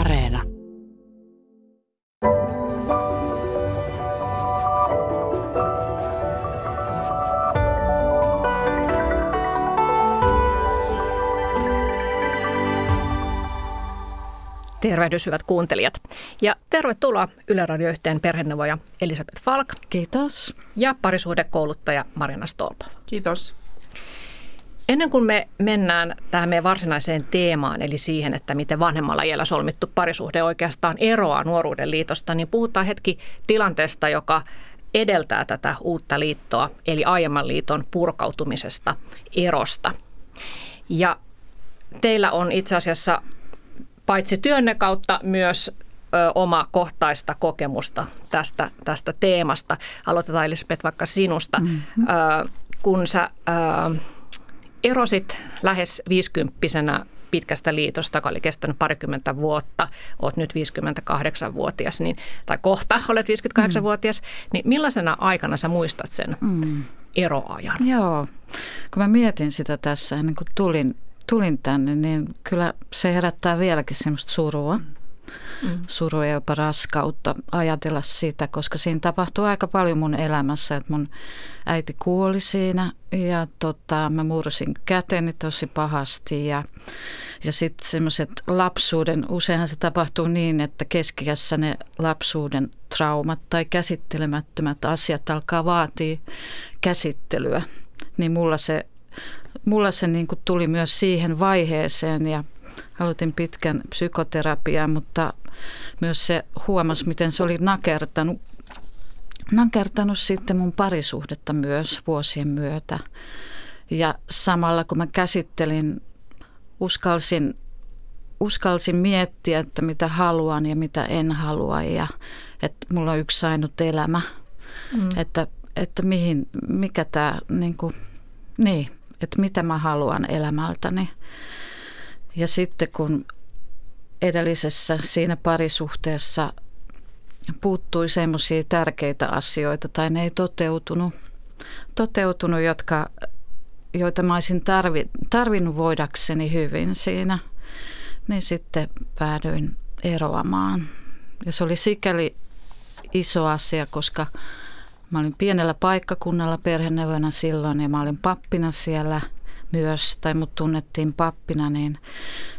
Areena. Tervehdys, hyvät kuuntelijat. Ja tervetuloa Yle Radio ykkösen perheneuvoja Elisabeth Falck. Kiitos. Ja parisuhdekouluttaja Marianna Stolbow. Kiitos. Ennen kuin me mennään tähän meidän varsinaiseen teemaan, eli siihen, että miten vanhemmalla iällä solmittu parisuhde oikeastaan eroaa nuoruuden liitosta, niin puhutaan hetki tilanteesta, joka edeltää tätä uutta liittoa, eli aiemman liiton purkautumisesta, erosta. Ja teillä on itse asiassa paitsi työnne kautta myös oma kohtaista kokemusta tästä teemasta. Aloitetaan Elisabeth vaikka sinusta. Mm-hmm. Kun sä erosit lähes 50-vuotiaana pitkästä liitosta, joka oli kestänyt parikymmentä vuotta, olet nyt 58-vuotias, niin, tai kohta olet 58-vuotias, niin millaisena aikana sä muistat sen eroajan? Joo, kun mä mietin sitä tässä ennen kuin tulin tänne, niin kyllä se herättää vieläkin semmoista surua. Surua ja jopa raskautta ajatella sitä, koska siinä tapahtui aika paljon mun elämässä, että mun äiti kuoli siinä ja mä mursin käteni tosi pahasti ja sitten semmoiset lapsuuden, useinhan se tapahtuu niin, että keskiässä ne lapsuuden traumat tai käsittelemättömät asiat alkaa vaatia käsittelyä, niin mulla se niin kuin tuli myös siihen vaiheeseen ja aloitin pitkän psykoterapiaa, mutta myös se huomasi, miten se oli nakertanut sitten mun parisuhdetta myös vuosien myötä. Ja samalla kun mä käsittelin, uskalsin miettiä, että mitä haluan ja mitä en halua ja että mulla on yksi ainut elämä, että mikä tää niin, että mitä mä haluan elämältäni. Ja sitten kun edellisessä siinä parisuhteessa puuttui semmoisia tärkeitä asioita tai ne ei toteutunut joita mä olisin tarvinnut voidakseni hyvin siinä, niin sitten päädyin eroamaan. Ja se oli sikäli iso asia, koska mä olin pienellä paikkakunnalla perheneuvona silloin ja mä olin pappina siellä myös, tai mut tunnettiin pappina, niin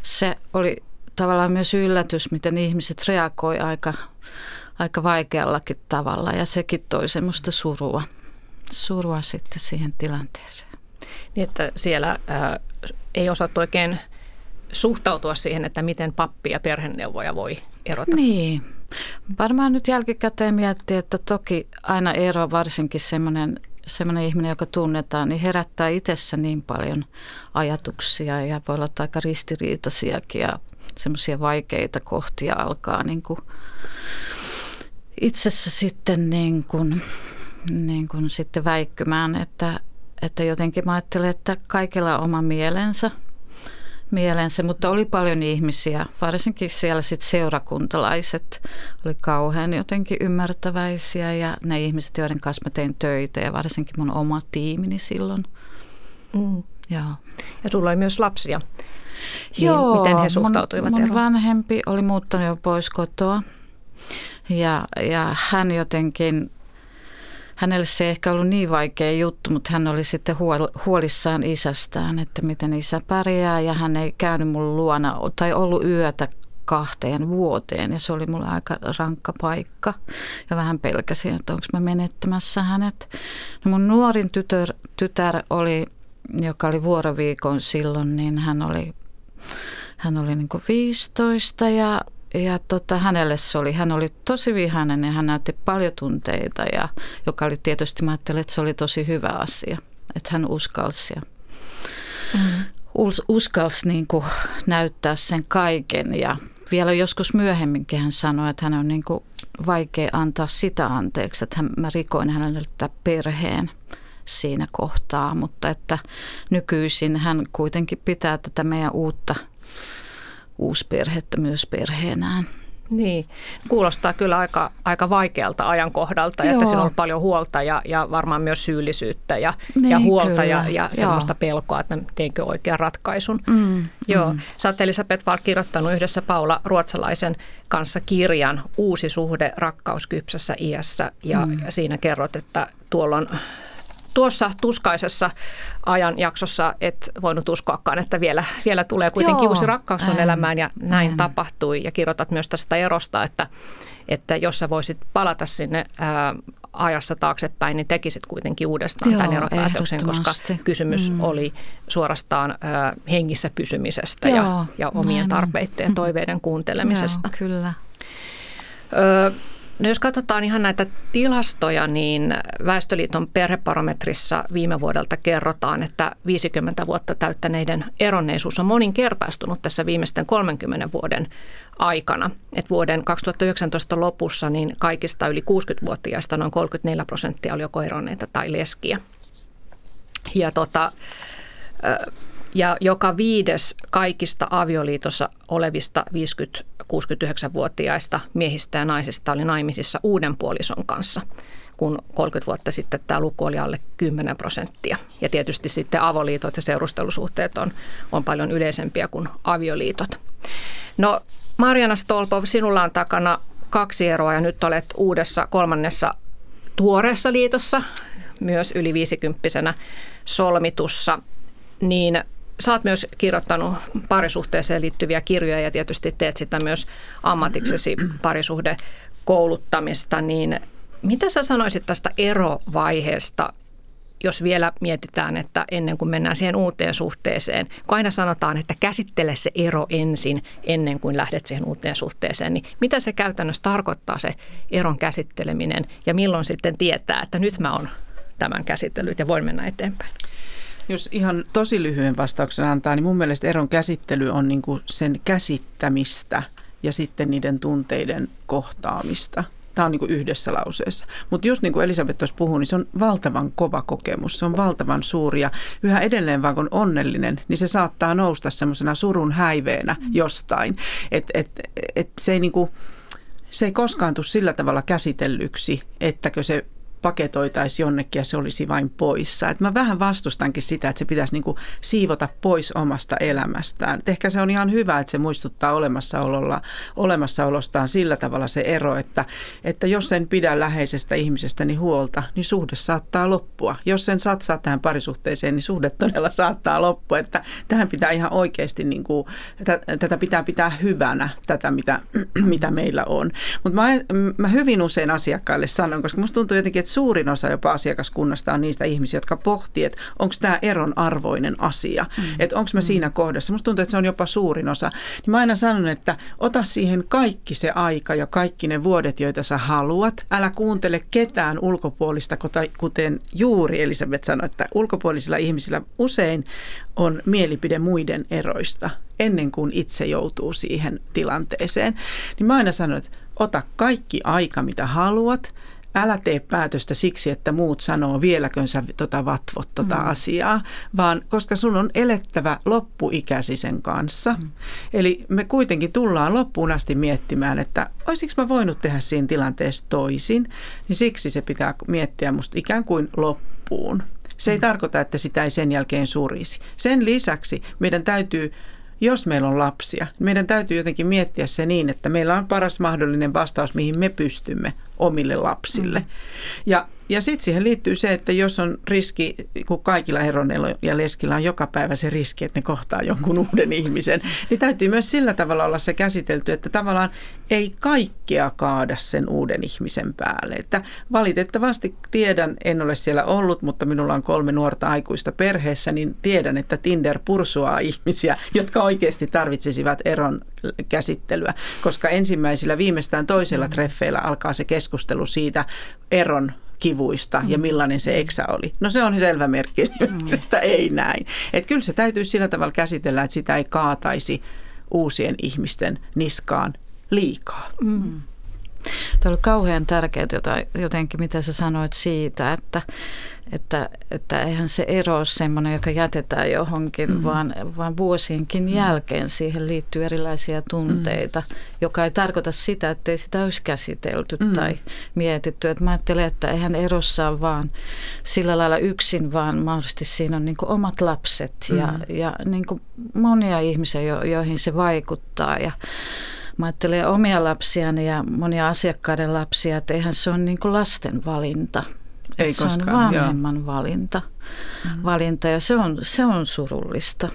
se oli tavallaan myös yllätys, miten ihmiset reagoi aika vaikeallakin tavalla ja sekin toi semmoista surua sitten siihen tilanteeseen. Niin, että siellä ei osattu oikein suhtautua siihen, että miten pappi ja perheneuvoja voi erota. Niin, varmaan nyt jälkikäteen miettii, että toki aina ero, varsinkin semmoinen ihminen, joka tunnetaan, niin herättää itsessä niin paljon ajatuksia ja voi olla aika ristiriitaisiakin ja semmoisia vaikeita kohtia alkaa niin kuin itsessä sitten niin kuin sitten väikkymään, että jotenkin mä ajattelen, että kaikilla on oma mielensä, mutta oli paljon ihmisiä, varsinkin siellä sitten seurakuntalaiset oli kauhean jotenkin ymmärtäväisiä ja ne ihmiset, joiden kanssa mä tein töitä ja varsinkin mun oma tiimini silloin. Ja sulla oli myös lapsia. Joo, niin, miten he suhtautuivat mun vanhempi oli muuttanut jo pois kotoa ja hän jotenkin, hänelle se ei ehkä ollut niin vaikea juttu, mutta hän oli sitten huolissaan isästään, että miten isä pärjää ja hän ei käynyt mun luona tai ollut yötä 2 vuoteen ja se oli mulle aika rankka paikka ja vähän pelkäsin, että onko mä menettämässä hänet. No mun nuorin tytär oli, joka oli vuoroviikon silloin, niin hän oli niin kuin 15 ja hänelle se oli, hän oli tosi vihainen ja hän näytti paljon tunteita, ja joka oli tietysti, mä ajattelin, että se oli tosi hyvä asia, että hän uskalsi ja uskalsi niin kuin näyttää sen kaiken ja vielä joskus myöhemminkin hän sanoi, että hän on niin kuin vaikea antaa sitä anteeksi, että mä rikoin hänelle tämän perheen siinä kohtaa, mutta että nykyisin hän kuitenkin pitää tätä meidän uusperhettä myös perheenään. Niin, kuulostaa kyllä aika vaikealta ajankohdalta, Joo. että siinä on paljon huolta ja varmaan myös syyllisyyttä ja huolta ja semmoista pelkoa, että teinkö oikean ratkaisun. Joo. Sä olet Elisabeth Falck kirjoittanut yhdessä Paula Ruotsalaisen kanssa kirjan Uusi suhde rakkaus kypsässä iässä ja siinä kerrot, että tuossa tuskaisessa ajanjaksossa et voinut uskoakaan, että vielä tulee kuitenkin uusi rakkaus sun elämään ja näin tapahtui. Ja kirjoitat myös tästä erosta, että jos sä voisit palata sinne ajassa taaksepäin, niin tekisit kuitenkin uudestaan tämän eropäätöksen, koska kysymys oli suorastaan hengissä pysymisestä ja omien tarpeiden ja toiveiden kuuntelemisesta. Joo, kyllä. No jos katsotaan ihan näitä tilastoja, niin Väestöliiton perhebarometrissa viime vuodelta kerrotaan, että 50 vuotta täyttäneiden eronneisuus on moninkertaistunut tässä viimeisten 30 vuoden aikana. Et vuoden 2019 lopussa niin kaikista yli 60-vuotiaista noin 34% oli joko eronneita tai leskiä. Ja joka viides kaikista avioliitossa olevista 50-69-vuotiaista miehistä ja naisista oli naimisissa uuden puolison kanssa, kun 30 vuotta sitten tämä luku oli alle 10%. Ja tietysti sitten avoliitot ja seurustelusuhteet on paljon yleisempiä kuin avioliitot. No Marianna Stolbow, sinulla on takana 2 eroa ja nyt olet uudessa 3. tuoreessa liitossa, myös yli 50-vuotiaana solmitussa, niin sä oot myös kirjoittanut parisuhteeseen liittyviä kirjoja ja tietysti teet sitä myös ammatiksesi parisuhdekouluttamista, niin mitä sä sanoisit tästä erovaiheesta, jos vielä mietitään, että ennen kuin mennään siihen uuteen suhteeseen, kun aina sanotaan, että käsittele se ero ensin, ennen kuin lähdet siihen uuteen suhteeseen, niin mitä se käytännössä tarkoittaa se eron käsitteleminen ja milloin sitten tietää, että nyt mä oon tämän käsitellyt ja voin mennä eteenpäin? Jos ihan tosi lyhyen vastauksen antaa, niin mun mielestä eron käsittely on niin kuin sen käsittämistä ja sitten niiden tunteiden kohtaamista. Tämä on niin kuin yhdessä lauseessa. Mutta just niin kuin Elisabeth tuossa puhui, niin se on valtavan kova kokemus. Se on valtavan suuri ja yhä edelleen vaan kun onnellinen, niin se saattaa nousta semmoisena surun häiveenä jostain. Se ei koskaan tule sillä tavalla käsitellyksi, ettäkö se paketoitaisiin jonnekin ja se olisi vain poissa. Et mä vähän vastustankin sitä, että se pitäisi niinku siivota pois omasta elämästään. Et ehkä se on ihan hyvä, että se muistuttaa olemassaolostaan sillä tavalla se ero, että jos en pidä läheisestä ihmisestäni huolta, niin suhde saattaa loppua. Jos en satsaa tähän parisuhteeseen, niin suhde todella saattaa loppua. Että tähän pitää ihan oikeasti, niinku, tätä pitää pitää hyvänä, tätä mitä meillä on. Mutta mä hyvin usein asiakkaille sanon, koska musta tuntuu jotenkin, että suurin osa jopa asiakaskunnasta on niistä ihmisiä, jotka pohtii, että onko tämä eron arvoinen asia, että onko mä siinä kohdassa. Musta tuntuu, että se on jopa suurin osa. Niin mä aina sanon, että ota siihen kaikki se aika ja kaikki ne vuodet, joita sä haluat. Älä kuuntele ketään ulkopuolista, kuten juuri Elisabeth sanoi, että ulkopuolisilla ihmisillä usein on mielipide muiden eroista ennen kuin itse joutuu siihen tilanteeseen. Niin mä aina sanon, että ota kaikki aika, mitä haluat. Älä tee päätöstä siksi, että muut sanoo vieläkö sä vatvot asiaa, vaan koska sun on elettävä loppuikäsi sen kanssa. Eli me kuitenkin tullaan loppuun asti miettimään, että olisiko mä voinut tehdä siinä tilanteessa toisin, niin siksi se pitää miettiä musta ikään kuin loppuun. Se ei tarkoita, että sitä ei sen jälkeen surisi. Sen lisäksi meidän täytyy, jos meillä on lapsia, meidän täytyy jotenkin miettiä se niin, että meillä on paras mahdollinen vastaus, mihin me pystymme omille lapsille. Ja sitten siihen liittyy se, että jos on riski, kun kaikilla eronneilla ja leskillä on joka päivä se riski, että ne kohtaa jonkun uuden ihmisen, niin täytyy myös sillä tavalla olla se käsitelty, että tavallaan ei kaikkea kaada sen uuden ihmisen päälle. Että valitettavasti tiedän, en ole siellä ollut, mutta minulla on 3 nuorta aikuista perheessä, niin tiedän, että Tinder pursuaa ihmisiä, jotka oikeasti tarvitsisivat eron käsittelyä, koska ensimmäisillä viimeistään toisella treffeillä alkaa se keskustelu siitä eron kivuista ja millainen se eksä oli. No se on selvä merkki, että ei näin. Että kyllä se täytyy sillä tavalla käsitellä, että sitä ei kaataisi uusien ihmisten niskaan liikaa. Tämä oli kauhean tärkeää jotenkin, mitä sä sanoit siitä, että eihän se ero ole semmoinen, joka jätetään johonkin, vaan vuosienkin jälkeen siihen liittyy erilaisia tunteita, joka ei tarkoita sitä, että ei sitä olisi käsitelty tai mietitty. Et mä ajattelen, että eihän erossa ole vaan sillä lailla yksin, vaan mahdollisesti siinä on niin kuin omat lapset ja niin kuin monia ihmisiä, joihin se vaikuttaa. Ja mä ajattelen omia lapsiani ja monia asiakkaiden lapsia, että eihän se ole niin kuin lasten valinta. Ei se koskaan, on vanhemman valinta ja se on surullista.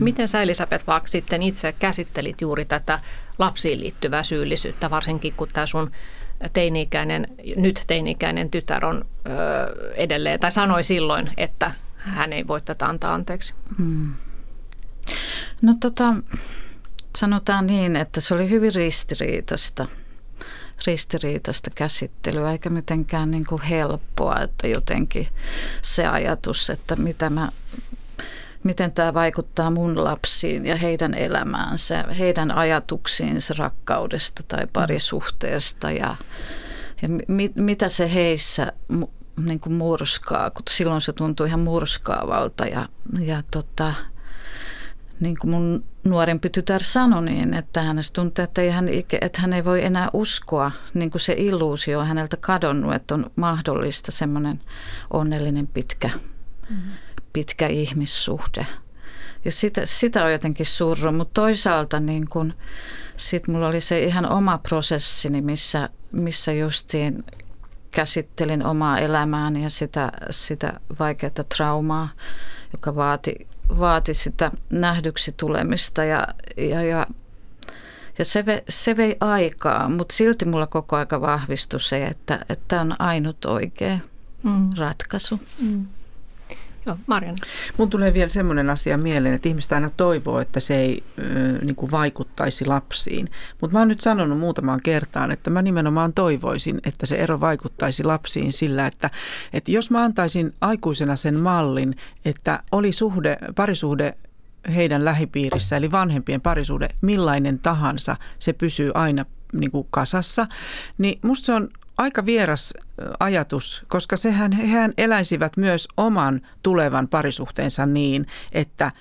Miten sä, Elisabeth Falck, sitten itse käsittelit juuri tätä lapsiin liittyvää syyllisyyttä, varsinkin kun tämä sun teini-ikäinen tytär on edelleen, tai sanoi silloin, että hän ei voi tätä antaa anteeksi? No sanotaan niin, että se oli hyvin ristiriitaista käsittelyä, eikä mitenkään niin kuin helppoa, että jotenkin se ajatus, että miten tämä vaikuttaa mun lapsiin ja heidän elämäänsä, heidän ajatuksiinsa rakkaudesta tai parisuhteesta ja mitä se heissä niin kuin murskaa, kun silloin se tuntui ihan murskaavalta ja niin kuin mun nuorempi tytär sanoi niin, että hänestä tuntuu, että hän ei voi enää uskoa, niin kuin se illuusio on häneltä kadonnut, että on mahdollista semmoinen onnellinen pitkä ihmissuhde. Ja sitä on jotenkin surru, mutta toisaalta niin kuin, sit mulla oli se ihan oma prosessini, missä justiin käsittelin omaa elämääni ja sitä vaikeaa traumaa, joka vaati sitä nähdyksi tulemista ja se vei aikaa, mutta silti mulla koko aika vahvistui se, että on ainut oikea ratkaisu. Joo, Marianna. Mun tulee vielä semmoinen asia mieleen, että ihmiset aina toivoo, että se ei niin kuin vaikuttaisi lapsiin. Mutta mä oon nyt sanonut muutamaan kertaan, että mä nimenomaan toivoisin, että se ero vaikuttaisi lapsiin sillä, että jos mä antaisin aikuisena sen mallin, että oli parisuhde heidän lähipiirissä, eli vanhempien parisuhde, millainen tahansa, se pysyy aina niin kuin kasassa, niin musta se on aika vieras ajatus, koska hehän eläisivät myös oman tulevan parisuhteensa niin, että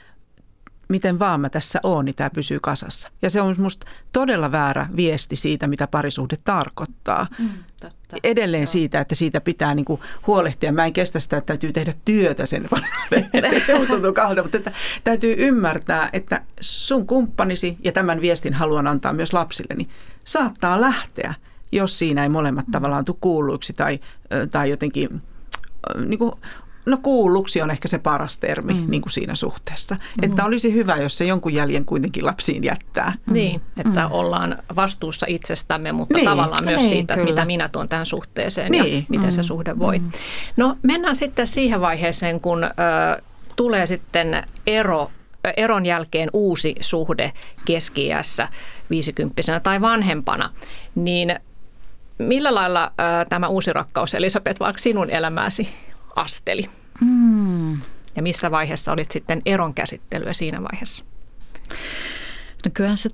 miten vaan mä tässä oon, niin tämä pysyy kasassa. Ja se on musta todella väärä viesti siitä, mitä parisuhde tarkoittaa. Edelleen siitä, että siitä pitää niinku huolehtia. Mä en kestä sitä, että täytyy tehdä työtä sen varten, että se tuntuu kauhealta, mutta että täytyy ymmärtää, että sun kumppanisi, ja tämän viestin haluan antaa myös lapsilleni, saattaa lähteä, jos siinä ei molemmat tavallaan tule kuulluiksi tai jotenkin, niin kuin, no kuulluksi on ehkä se paras termi niin kuin siinä suhteessa. Että olisi hyvä, jos se jonkun jäljen kuitenkin lapsiin jättää. Niin, että ollaan vastuussa itsestämme, mutta niin, tavallaan myös siitä, kyllä, mitä minä tuon tähän suhteeseen niin, ja miten se suhde voi. No mennään sitten siihen vaiheeseen, kun tulee sitten eron jälkeen uusi suhde keski-iässä, 50-vuotiaana tai vanhempana, niin millä lailla tämä uusi rakkaus, Elisabeth, vaikka sinun elämääsi asteli? Ja missä vaiheessa olit sitten eron käsittelyä siinä vaiheessa? No kyllähän se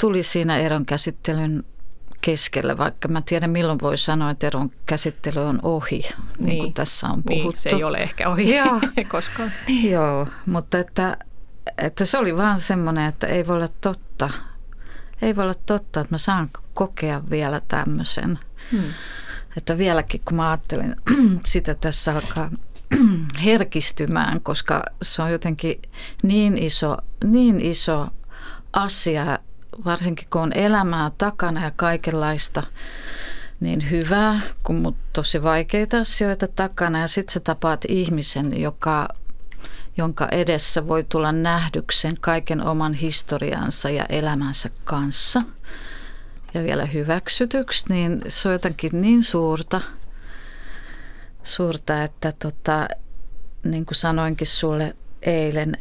tuli siinä eron käsittelyn keskellä, vaikka mä tiedän milloin voi sanoa, että eron käsittely on ohi, niin kuin tässä on puhuttu. Niin, se ei ole ehkä ohi koskaan. Joo, mutta että se oli vaan semmoinen, että ei voi olla totta. Ei voi olla totta, että mä saan kokea vielä tämmöisen. Että vieläkin, kun mä ajattelin, sitä tässä alkaa herkistymään, koska se on jotenkin niin iso asia, varsinkin kun on elämää takana ja kaikenlaista niin hyvää kuin mut tosi vaikeita asioita takana. Ja sitten sä tapaat ihmisen, jonka edessä voi tulla nähdyksen kaiken oman historiansa ja elämänsä kanssa ja vielä hyväksytyksi, niin se on jotenkin niin suurta, että niin kuin sanoinkin sulle eilen,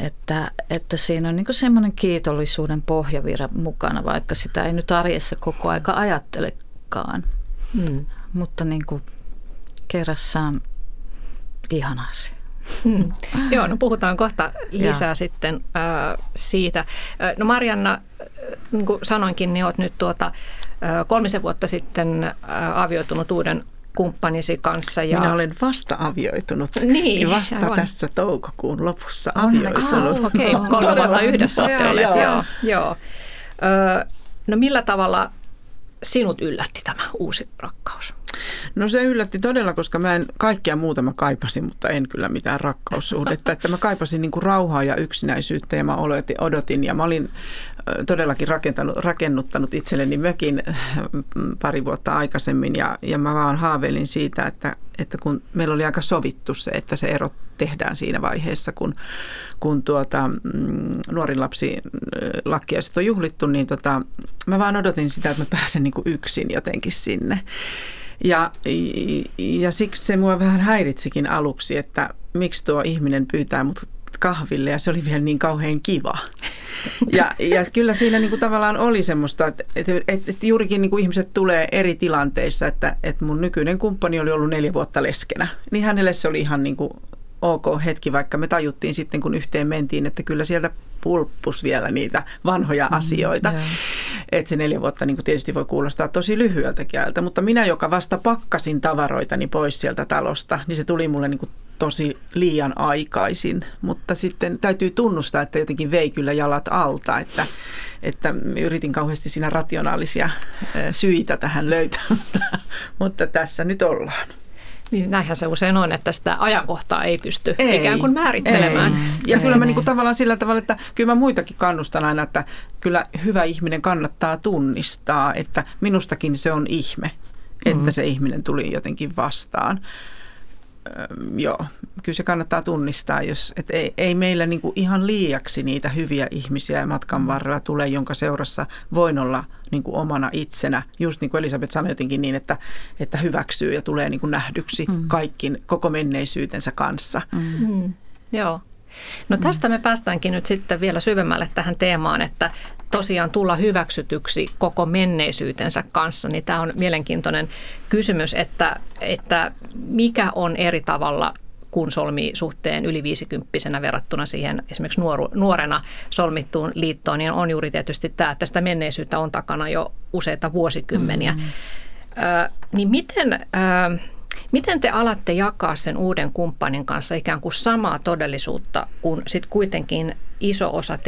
että siinä on niin kuin semmoinen kiitollisuuden pohjavira mukana, vaikka sitä ei nyt arjessa koko aika ajattelekaan, mutta niin kuin kerrassaan ihana asia. Joo, no puhutaan kohta lisää sitten siitä. No Marianna, niin kuin sanoinkin, niin olet nyt 3 vuotta sitten avioitunut uuden kumppanisi kanssa. Ja... Minä olen vasta avioitunut. Niin, vasta aivan. Tässä toukokuun lopussa avioitunut. Okei, 3 vuotta yhdessä olet. Joo. No millä tavalla sinut yllätti tämä uusi rakkaus? No se yllätti todella, koska mä en kaikkea muuta mä kaipasin, mutta en kyllä mitään rakkaussuhdetta. Että mä kaipasin niin kuin rauhaa ja yksinäisyyttä ja mä odotin ja mä olin todellakin rakennuttanut itselleni mökin pari vuotta aikaisemmin ja mä vaan haaveilin siitä, että kun meillä oli aika sovittu se, että se ero tehdään siinä vaiheessa, kun nuorin lapsi lakkiaiset on juhlittu, niin mä vaan odotin sitä, että mä pääsen niin kuin yksin jotenkin sinne. Ja siksi se mua vähän häiritsikin aluksi, että miksi tuo ihminen pyytää mut kahville ja se oli vielä niin kauhean kiva. Ja kyllä siinä niinku tavallaan oli semmoista, että juurikin niinku ihmiset tulee eri tilanteissa, että mun nykyinen kumppani oli ollut 4 vuotta leskenä, niin hänelle se oli ihan niinku ok hetki, vaikka me tajuttiin sitten, kun yhteen mentiin, että kyllä sieltä pulppus vielä niitä vanhoja asioita. Että se 4 vuotta niin kuin tietysti voi kuulostaa tosi lyhyeltäkin ajalta, mutta minä, joka vasta pakkasin tavaroitani pois sieltä talosta, niin se tuli mulle niin kuin tosi liian aikaisin. Mutta sitten täytyy tunnustaa, että jotenkin vei kyllä jalat alta, että yritin kauheasti siinä rationaalisia syitä tähän löytää, mutta tässä nyt ollaan. Niin näinhän se usein on, että sitä ajankohtaa ei pysty ikään kuin määrittelemään. Ja kyllä mä niin kuin tavallaan sillä tavalla, että kyllä mä muitakin kannustan aina, että kyllä hyvä ihminen kannattaa tunnistaa, että minustakin se on ihme, että se ihminen tuli jotenkin vastaan. Joo, kyllä se kannattaa tunnistaa, että ei meillä niin kuin ihan liiaksi niitä hyviä ihmisiä matkan varrella tulee, jonka seurassa voin olla niin kuin omana itsenä. Just niin kuin Elisabeth sanoi jotenkin niin, että hyväksyy ja tulee niin kuin nähdyksi kaikkiin koko menneisyytensä kanssa. Joo. No tästä me päästäänkin nyt sitten vielä syvemmälle tähän teemaan, että tosiaan tulla hyväksytyksi koko menneisyytensä kanssa, niin tämä on mielenkiintoinen kysymys, että mikä on eri tavalla, kun solmii suhteen yli 50-vuotiaana verrattuna siihen esimerkiksi nuorena solmittuun liittoon, niin on juuri tietysti tämä, että sitä menneisyyttä on takana jo useita vuosikymmeniä. Niin miten te alatte jakaa sen uuden kumppanin kanssa ikään kuin samaa todellisuutta, kun sitten kuitenkin iso osa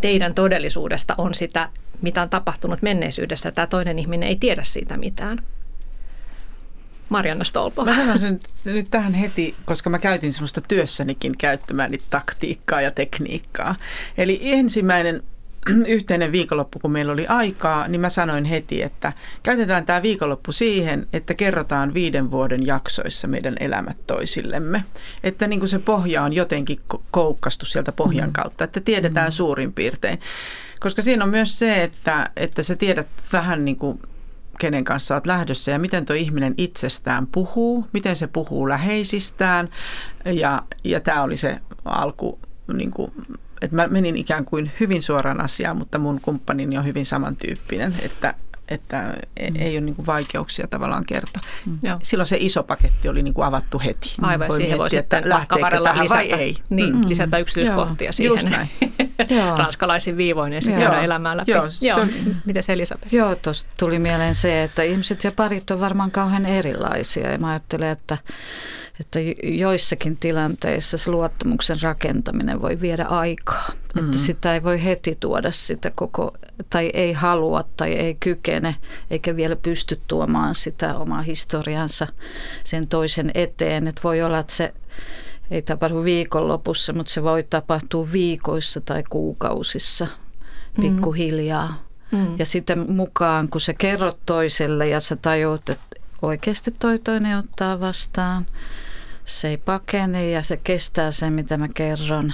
teidän todellisuudesta on sitä, mitä on tapahtunut menneisyydessä. Tämä toinen ihminen ei tiedä siitä mitään. Marianna Stolbow. Mä sanon sen nyt tähän heti, koska mä käytin semmoista työssänikin käyttämääni taktiikkaa ja tekniikkaa. Eli ensimmäinen yhteinen viikonloppu, kun meillä oli aikaa, niin mä sanoin heti, että käytetään tämä viikonloppu siihen, että kerrotaan 5 vuoden jaksoissa meidän elämät toisillemme. Että niin kuin se pohja on jotenkin koukkastu sieltä pohjan kautta, että tiedetään suurin piirtein. Koska siinä on myös se, että sä tiedät vähän niin kuin kenen kanssa olet lähdössä ja miten tuo ihminen itsestään puhuu, miten se puhuu läheisistään. Ja tämä oli se alku, niin kuin, että mä menin ikään kuin hyvin suoraan asiaan, mutta mun kumppanini on hyvin samantyyppinen, että ei ole niin kuin vaikeuksia tavallaan kertoa. Silloin se iso paketti oli niin kuin avattu heti. Aivan, siihen voi sitten lähteekö tähän lisätä, vai ei. Niin, lisätä yksityiskohtia siihen ranskalaisin viivoin ja sitten käydään elämään läpi. Mites Elisabeth? Joo, tuosta tuli mieleen se, että ihmiset ja parit on varmaan kauhean erilaisia ja mä ajattelen, että joissakin tilanteissa se luottamuksen rakentaminen voi viedä aikaa. Että sitä ei voi heti tuoda sitä koko, tai ei halua tai ei kykene, eikä vielä pysty tuomaan sitä omaa historiansa sen toisen eteen. Että voi olla, että se ei tapahdu viikonlopussa, mutta se voi tapahtua viikoissa tai kuukausissa pikkuhiljaa. Ja sitten mukaan, kun sä kerrot toiselle ja sä tajuut, että oikeasti toi toinen ottaa vastaan. Se ei pakene ja se kestää sen, mitä mä kerron,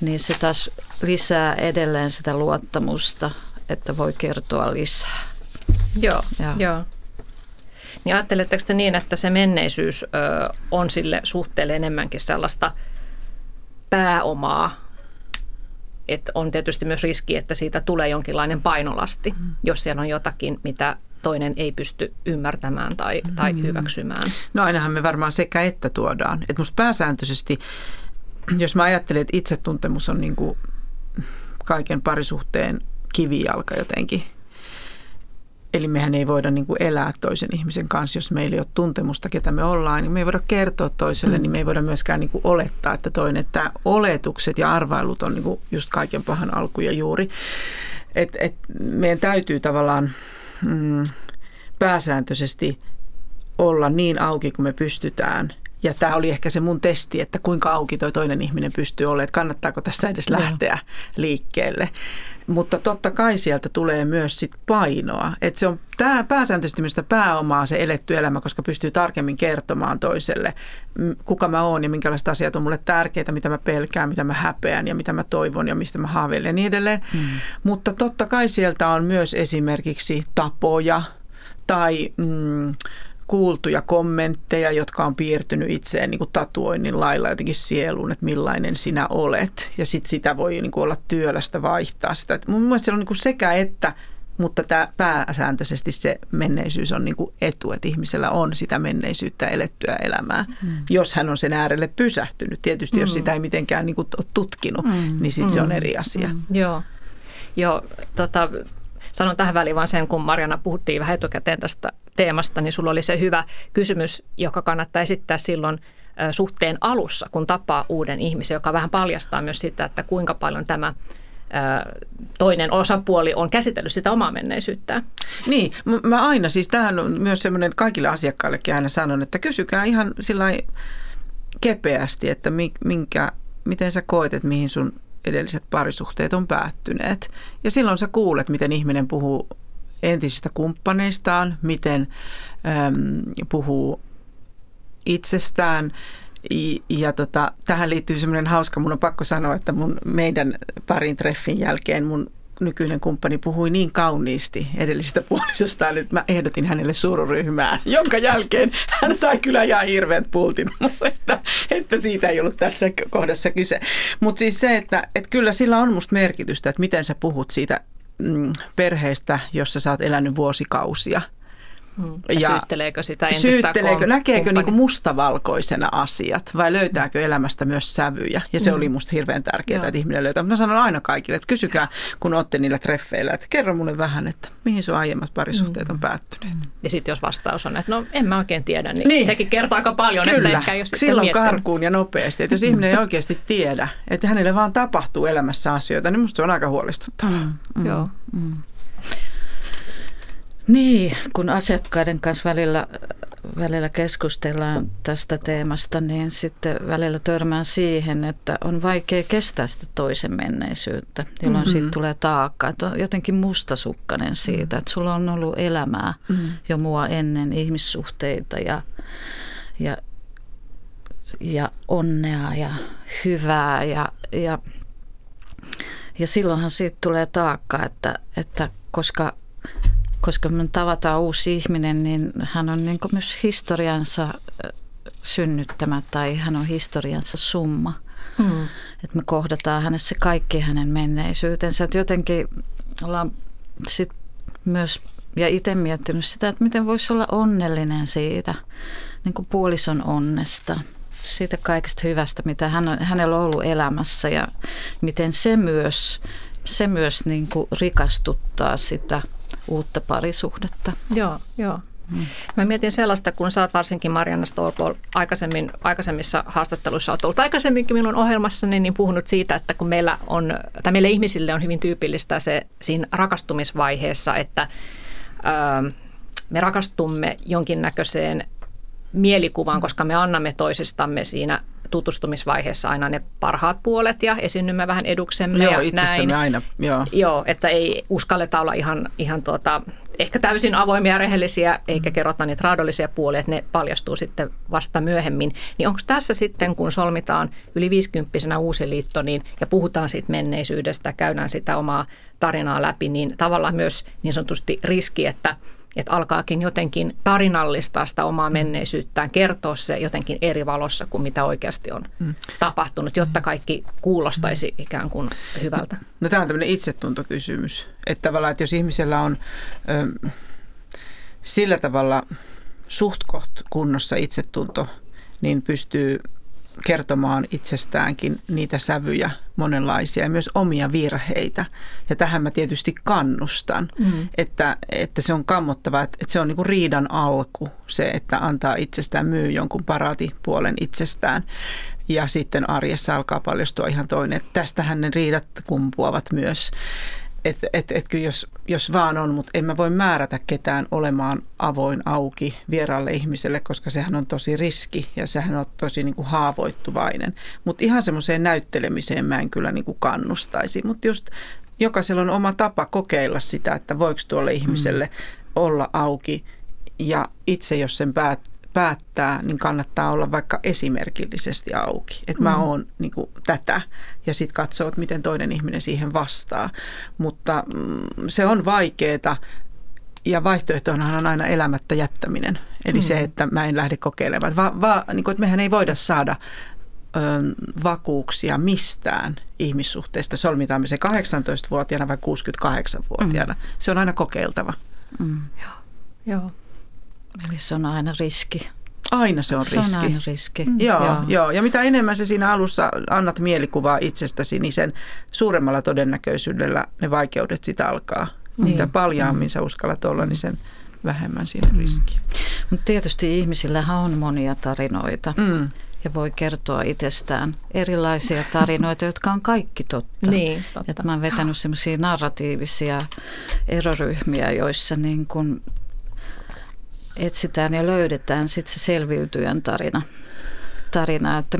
niin se taas lisää edelleen sitä luottamusta, että voi kertoa lisää. Joo. Niin ajatteletteko te niin, että se menneisyys on sille suhteelle enemmänkin sellaista pääomaa, että on tietysti myös riski, että siitä tulee jonkinlainen painolasti, jos siellä on jotakin, mitä toinen ei pysty ymmärtämään tai hyväksymään. No ainahan me varmaan sekä että tuodaan. Et musta pääsääntöisesti, jos mä ajattelen, että itsetuntemus on niin kuin kaiken parisuhteen kivijalka jotenkin. Eli mehän ei voida niin kuin elää toisen ihmisen kanssa, jos meillä ei ole tuntemusta, ketä me ollaan. Niin me ei voida kertoa toiselle, niin me ei voida myöskään niin kuin olettaa, että toinen. Että oletukset ja arvailut on niin kuin just kaiken pahan alku ja juuri. Et meidän täytyy tavallaan pääsääntöisesti olla niin auki kuin me pystytään. Ja tämä oli ehkä se mun testi, että kuinka auki toi toinen ihminen pystyy olemaan, että kannattaako tässä edes lähteä liikkeelle. Mutta totta kai sieltä tulee myös sit painoa. Että se on tää pääsääntöisesti mistä pääomaa se eletty elämä, koska pystyy tarkemmin kertomaan toiselle, kuka mä oon ja minkälaiset asiat on mulle tärkeitä, mitä mä pelkään, mitä mä häpeän ja mitä mä toivon ja mistä mä haaveilen ja niin edelleen. Mutta totta kai sieltä on myös esimerkiksi tapoja tai kuultuja kommentteja, jotka on piirtynyt itseen niin kuin tatuoinnin lailla jotenkin sieluun, että millainen sinä olet. Ja sitten sitä voi niin kuin olla työlästä vaihtaa sitä. Et mun mielestä se on niin kuin sekä että, mutta tämä pääsääntöisesti se menneisyys on niin kuin etu, että ihmisellä on sitä menneisyyttä elettyä elämää, jos hän on sen äärelle pysähtynyt. Tietysti jos sitä ei mitenkään niin kuin ole tutkinut, niin sitten se on eri asia. Joo, sanon tähän väliin vaan sen, kun Marianna puhuttiin vähän etukäteen tästä teemasta, niin sulla oli se hyvä kysymys, joka kannattaa esittää silloin suhteen alussa, kun tapaa uuden ihmisen, joka vähän paljastaa myös sitä, että kuinka paljon tämä toinen osapuoli on käsitellyt sitä omaa menneisyyttään. Niin, mä aina, siis tämähän on myös semmoinen, että kaikille asiakkaillekin aina sanon, että kysykää ihan sillain kepeästi, että miten sä koet, että mihin sun edelliset parisuhteet on päättyneet. Ja silloin sä kuulet, miten ihminen puhuu entisistä kumppaneistaan, miten puhuu itsestään. Ja tähän liittyy semmoinen hauska, mun on pakko sanoa, että meidän parin treffin jälkeen mun nykyinen kumppani puhui niin kauniisti edellisestä puolisostaan, että mä ehdotin hänelle sururyhmää, jonka jälkeen hän sai kyllä ihan hirveät pultit, että siitä ei ollut tässä kohdassa kyse. Mutta siis se, että kyllä sillä on musta merkitystä, että miten sä puhut siitä perheestä, jossa sä oot elänyt vuosikausia. Ja syytteleekö sitä entistä näkeekö niinku mustavalkoisena asiat vai löytääkö elämästä myös sävyjä? Ja se oli musta hirveän tärkeää, että ihminen löytää. Mä sanon aina kaikille, että kysykää, kun ootte niillä treffeillä, että kerro mulle vähän, että mihin sun aiemmat parisuhteet on päättyneet. Ja sitten jos vastaus on, että no en mä oikein tiedä, niin. Sekin kertoo aika paljon. Kyllä, että ehkä ei ole sitten silloin miettinyt. Karkuun ja nopeasti. Että jos ihminen ei oikeasti tiedä, että hänelle vaan tapahtuu elämässä asioita, niin musta se on aika huolestuttavaa. Joo. Niin, kun asiakkaiden kanssa välillä keskustellaan tästä teemasta, niin sitten välillä törmään siihen, että on vaikea kestää sitä toisen menneisyyttä, jolloin siitä tulee taakka. Että on jotenkin mustasukkainen siitä, että sulla on ollut elämää jo mua ennen, ihmissuhteita ja onnea ja hyvää. Ja silloinhan siitä tulee taakka, että koska me tavataan uusi ihminen, niin hän on niin kuin myös historiansa synnyttämä tai hän on historiansa summa. Että me kohdataan hänessä kaikki hänen menneisyytensä. Että jotenkin ollaan sit myös, ja itse miettinyt sitä, että miten voisi olla onnellinen siitä, niin kuin puolison onnesta. Siitä kaikesta hyvästä, mitä hänellä on ollut elämässä ja miten se myös niin kuin rikastuttaa sitä uutta parisuhdetta. Joo. Mä mietin sellaista, kun sä oot varsinkin Marianna Stolbow aikaisemmissa haastatteluissa oot ollut aikaisemminkin minun ohjelmassani, niin puhunut siitä, että kun meille ihmisille on hyvin tyypillistä se siinä rakastumisvaiheessa, että me rakastumme jonkinnäköiseen mielikuvaan, koska me annamme toisistamme siinä tutustumisvaiheessa aina ne parhaat puolet ja esiinnymme vähän eduksemme ja näin. Aina. Joo, että ei uskalleta olla ihan ehkä täysin avoimia ja rehellisiä, eikä kerrota niitä raadollisia puolia, että ne paljastuu sitten vasta myöhemmin. Niin onko tässä sitten, kun solmitaan yli 50-vuotiaana uusi liitto niin, ja puhutaan siitä menneisyydestä, käydään sitä omaa tarinaa läpi, niin tavallaan myös niin sanotusti riski, että alkaakin jotenkin tarinallistaa sitä omaa menneisyyttään, kertoa se jotenkin eri valossa kuin mitä oikeasti on tapahtunut, jotta kaikki kuulostaisi ikään kuin hyvältä. No tämä on tämmöinen itsetuntokysymys, että tavallaan, että jos ihmisellä on sillä tavalla suhtkoht kunnossa itsetunto, niin pystyy kertomaan itsestäänkin niitä sävyjä monenlaisia ja myös omia virheitä. Ja tähän mä tietysti kannustan, että se on kammottavaa, että se on niinku riidan alku se, että antaa itsestään myy jonkun paraatipuolen itsestään. Ja sitten arjessa alkaa paljastua ihan toinen. Tästähän ne riidat kumpuavat myös. Kyllä jos vaan on, mutta en mä voi määrätä ketään olemaan avoin auki vieraalle ihmiselle, koska sehän on tosi riski ja sehän on tosi niin kuin haavoittuvainen. Mutta ihan semmoiseen näyttelemiseen mä en kyllä niin kuin kannustaisi. Mutta just jokaisella on oma tapa kokeilla sitä, että voiko tuolle ihmiselle olla auki. Ja itse jos sen päättää, niin kannattaa olla vaikka esimerkillisesti auki. Että mä oon niin kuin tätä ja sitten katsoo, että miten toinen ihminen siihen vastaa. Mutta se on vaikeeta ja vaihtoehtoonhan on aina elämättä jättäminen. Eli se, että mä en lähde kokeilemaan. Niin kuin, että mehän ei voida saada vakuuksia mistään ihmissuhteesta. Solmitaan se 18-vuotiaana vai 68-vuotiaana. Se on aina kokeiltava. Joo. Eli se on aina riski. Aina se on riski. Se on aina riski. Joo. Ja mitä enemmän sä siinä alussa annat mielikuvaa itsestäsi, niin sen suuremmalla todennäköisyydellä ne vaikeudet sitä alkaa. Niin. Mitä paljaammin sä uskallat olla, niin sen vähemmän siinä riski. Mutta tietysti ihmisillähän on monia tarinoita. Ja voi kertoa itsestään erilaisia tarinoita, jotka on kaikki totta. Niin, totta. Että mä oon vetänyt semmoisia narratiivisia eroryhmiä, joissa niin kun etsitään ja löydetään sitten se selviytyjän tarina, että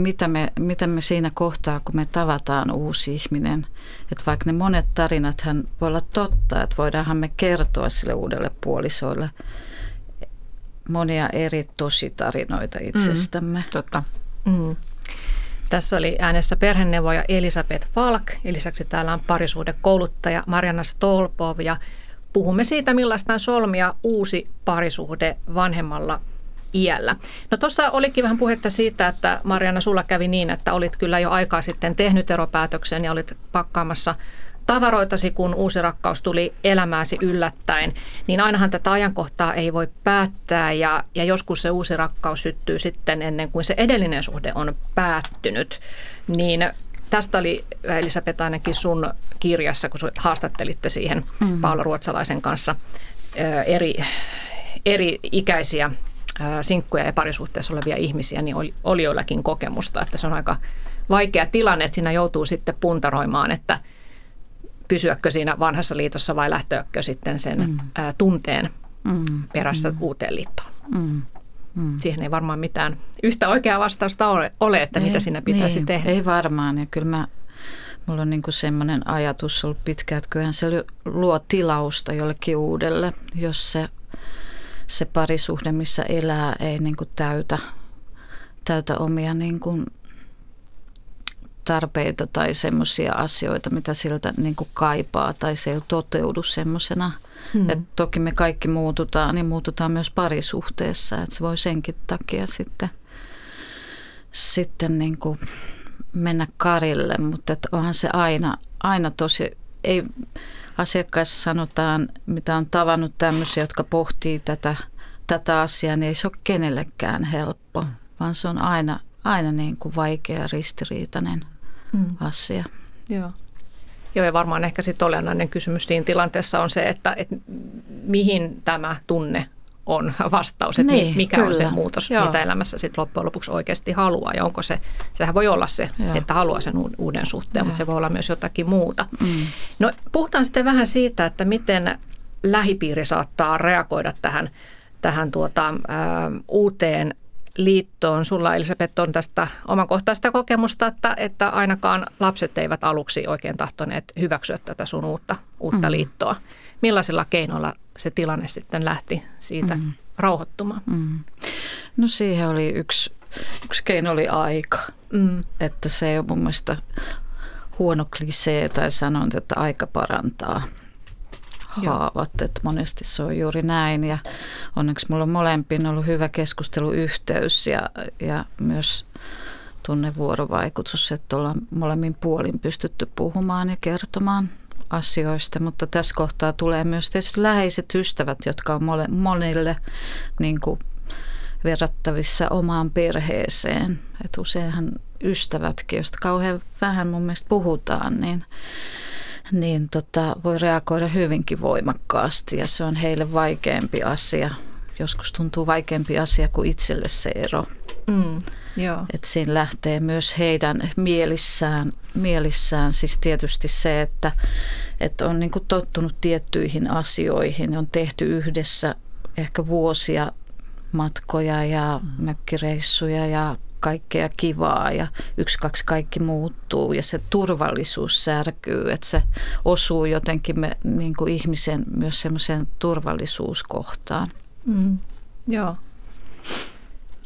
mitä me siinä kohtaa, kun me tavataan uusi ihminen. Että vaikka ne monet tarinathan voi olla totta, että voidaanhan me kertoa sille uudelle puolisoille monia eri tositarinoita itsestämme. Totta. Tässä oli äänessä perheneuvoja Elisabeth Falck. Lisäksi täällä on parisuhdekouluttaja Marianna Stolbow ja puhumme siitä, millaista on solmia uusi parisuhde vanhemmalla iällä. No tuossa olikin vähän puhetta siitä, että Marianna, sulla kävi niin, että olit kyllä jo aikaa sitten tehnyt eropäätöksen ja olit pakkaamassa tavaroitasi, kun uusi rakkaus tuli elämääsi yllättäen. Niin ainahan tätä ajankohtaa ei voi päättää ja joskus se uusi rakkaus syttyy sitten ennen kuin se edellinen suhde on päättynyt. Niin tästä oli, Elisabeth, ainakin sun kirjassa, kun haastattelitte siihen Paula Ruotsalaisen kanssa eri ikäisiä sinkkuja ja parisuhteessa olevia ihmisiä, niin oli joillakin kokemusta, että se on aika vaikea tilanne, että siinä joutuu sitten puntaroimaan, että pysyäkö siinä vanhassa liitossa vai lähtöäkö sitten sen tunteen perässä uuteen liittoon. Siihen ei varmaan mitään yhtä oikeaa vastausta ole että ei, mitä siinä pitäisi tehdä. Ei varmaan, ja kyllä mulla on niin kuin semmoinen ajatus ollut pitkään, että kyllähän se luo tilausta jollekin uudelle, jos se parisuhde, missä elää, ei niin kuin täytä omia niin kuin tarpeita tai semmoisia asioita, mitä siltä niin kuin kaipaa, tai se ei toteudu semmoisena. Että toki me kaikki muututaan, niin muututaan myös parisuhteessa, että se voi senkin takia sitten niin kuin mennä karille, mutta onhan se aina tosi, ei asiakkaissa sanotaan, mitä on tavannut tämmöisiä, jotka pohtii tätä asiaa, niin ei se ole kenellekään helppo, vaan se on aina niin kuin vaikea ja ristiriitainen asia. Joo, ja varmaan ehkä sitten olennainen kysymys siinä tilanteessa on se, että mihin tämä tunne on vastaus, että niin, mikä kyllä on se muutos, mitä elämässä sitten loppujen lopuksi oikeasti haluaa, ja onko se, sehän voi olla se, että haluaa sen uuden suhteen, mutta se voi olla myös jotakin muuta. No puhutaan sitten vähän siitä, että miten lähipiiri saattaa reagoida tähän uuteen liittoon. Sulla, Elisabeth, on tästä omakohtaista kokemusta, että ainakaan lapset eivät aluksi oikein tahtoneet hyväksyä tätä sun uutta liittoa. Millaisilla keinoilla se tilanne sitten lähti siitä rauhoittumaan? No siihen oli yksi keino oli aika. Että se ei ole mun mielestä huono klisee tai sanonta, että aika parantaa haavat, että monesti se on juuri näin, ja onneksi mulla on molempiin ollut hyvä keskusteluyhteys ja myös tunnevuorovaikutus, että ollaan molemmin puolin pystytty puhumaan ja kertomaan asioista, mutta tässä kohtaa tulee myös tietysti läheiset ystävät, jotka on monille niin kuin verrattavissa omaan perheeseen. Et useinhan ystävätkin, josta kauhean vähän mun mielestä puhutaan, niin voi reagoida hyvinkin voimakkaasti ja se on heille vaikeampi asia. Joskus tuntuu vaikeampi asia kuin itselle se ero. Joo. Et siinä lähtee myös heidän mielissään siis tietysti se, että on niinku tottunut tiettyihin asioihin. On tehty yhdessä ehkä vuosia matkoja ja mökkireissuja ja kaikkea kivaa ja 1, 2 kaikki muuttuu ja se turvallisuus särkyy, että se osuu jotenkin niinku ihmisen myös semmoiseen turvallisuuskohtaan. Joo.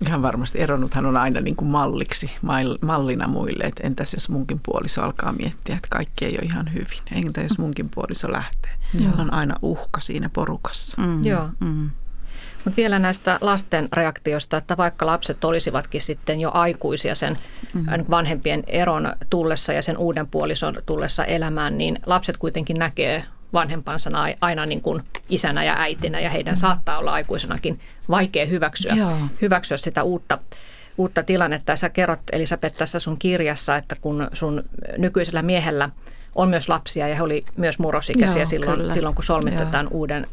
Ihan varmasti eronnuthan on aina niin kuin mallina muille, että entäs jos munkin puoliso alkaa miettiä, että kaikki ei ole ihan hyvin. Entä jos munkin puoliso lähtee. Joo. On aina uhka siinä porukassa. Joo. Mutta vielä näistä lasten reaktiosta, että vaikka lapset olisivatkin sitten jo aikuisia sen vanhempien eron tullessa ja sen uuden puolison tullessa elämään, niin lapset kuitenkin näkee vanhempansa aina niin kuin isänä ja äitinä ja heidän saattaa olla aikuisenakin vaikea hyväksyä sitä uutta tilannetta. Sä kerrot, Elisabeth, tässä sun kirjassa, että kun sun nykyisellä miehellä on myös lapsia ja he oli myös murrosikäisiä silloin kun solmitte tämän uuden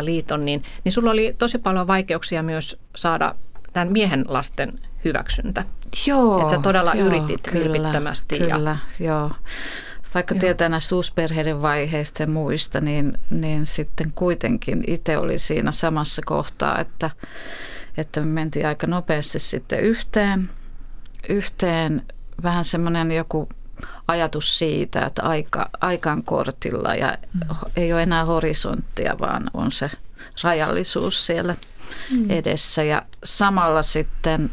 liiton, niin sulla oli tosi paljon vaikeuksia myös saada tämän miehen lasten hyväksyntä. Joo. Että sä todella yritit vilpittömästi. Kyllä. Vaikka tietää näistä uusperheiden vaiheista ja muista, niin sitten kuitenkin itse oli siinä samassa kohtaa, että me mentiin aika nopeasti sitten yhteen vähän semmoinen joku ajatus siitä, että aikaan kortilla ja ei ole enää horisonttia, vaan on se rajallisuus siellä edessä ja samalla sitten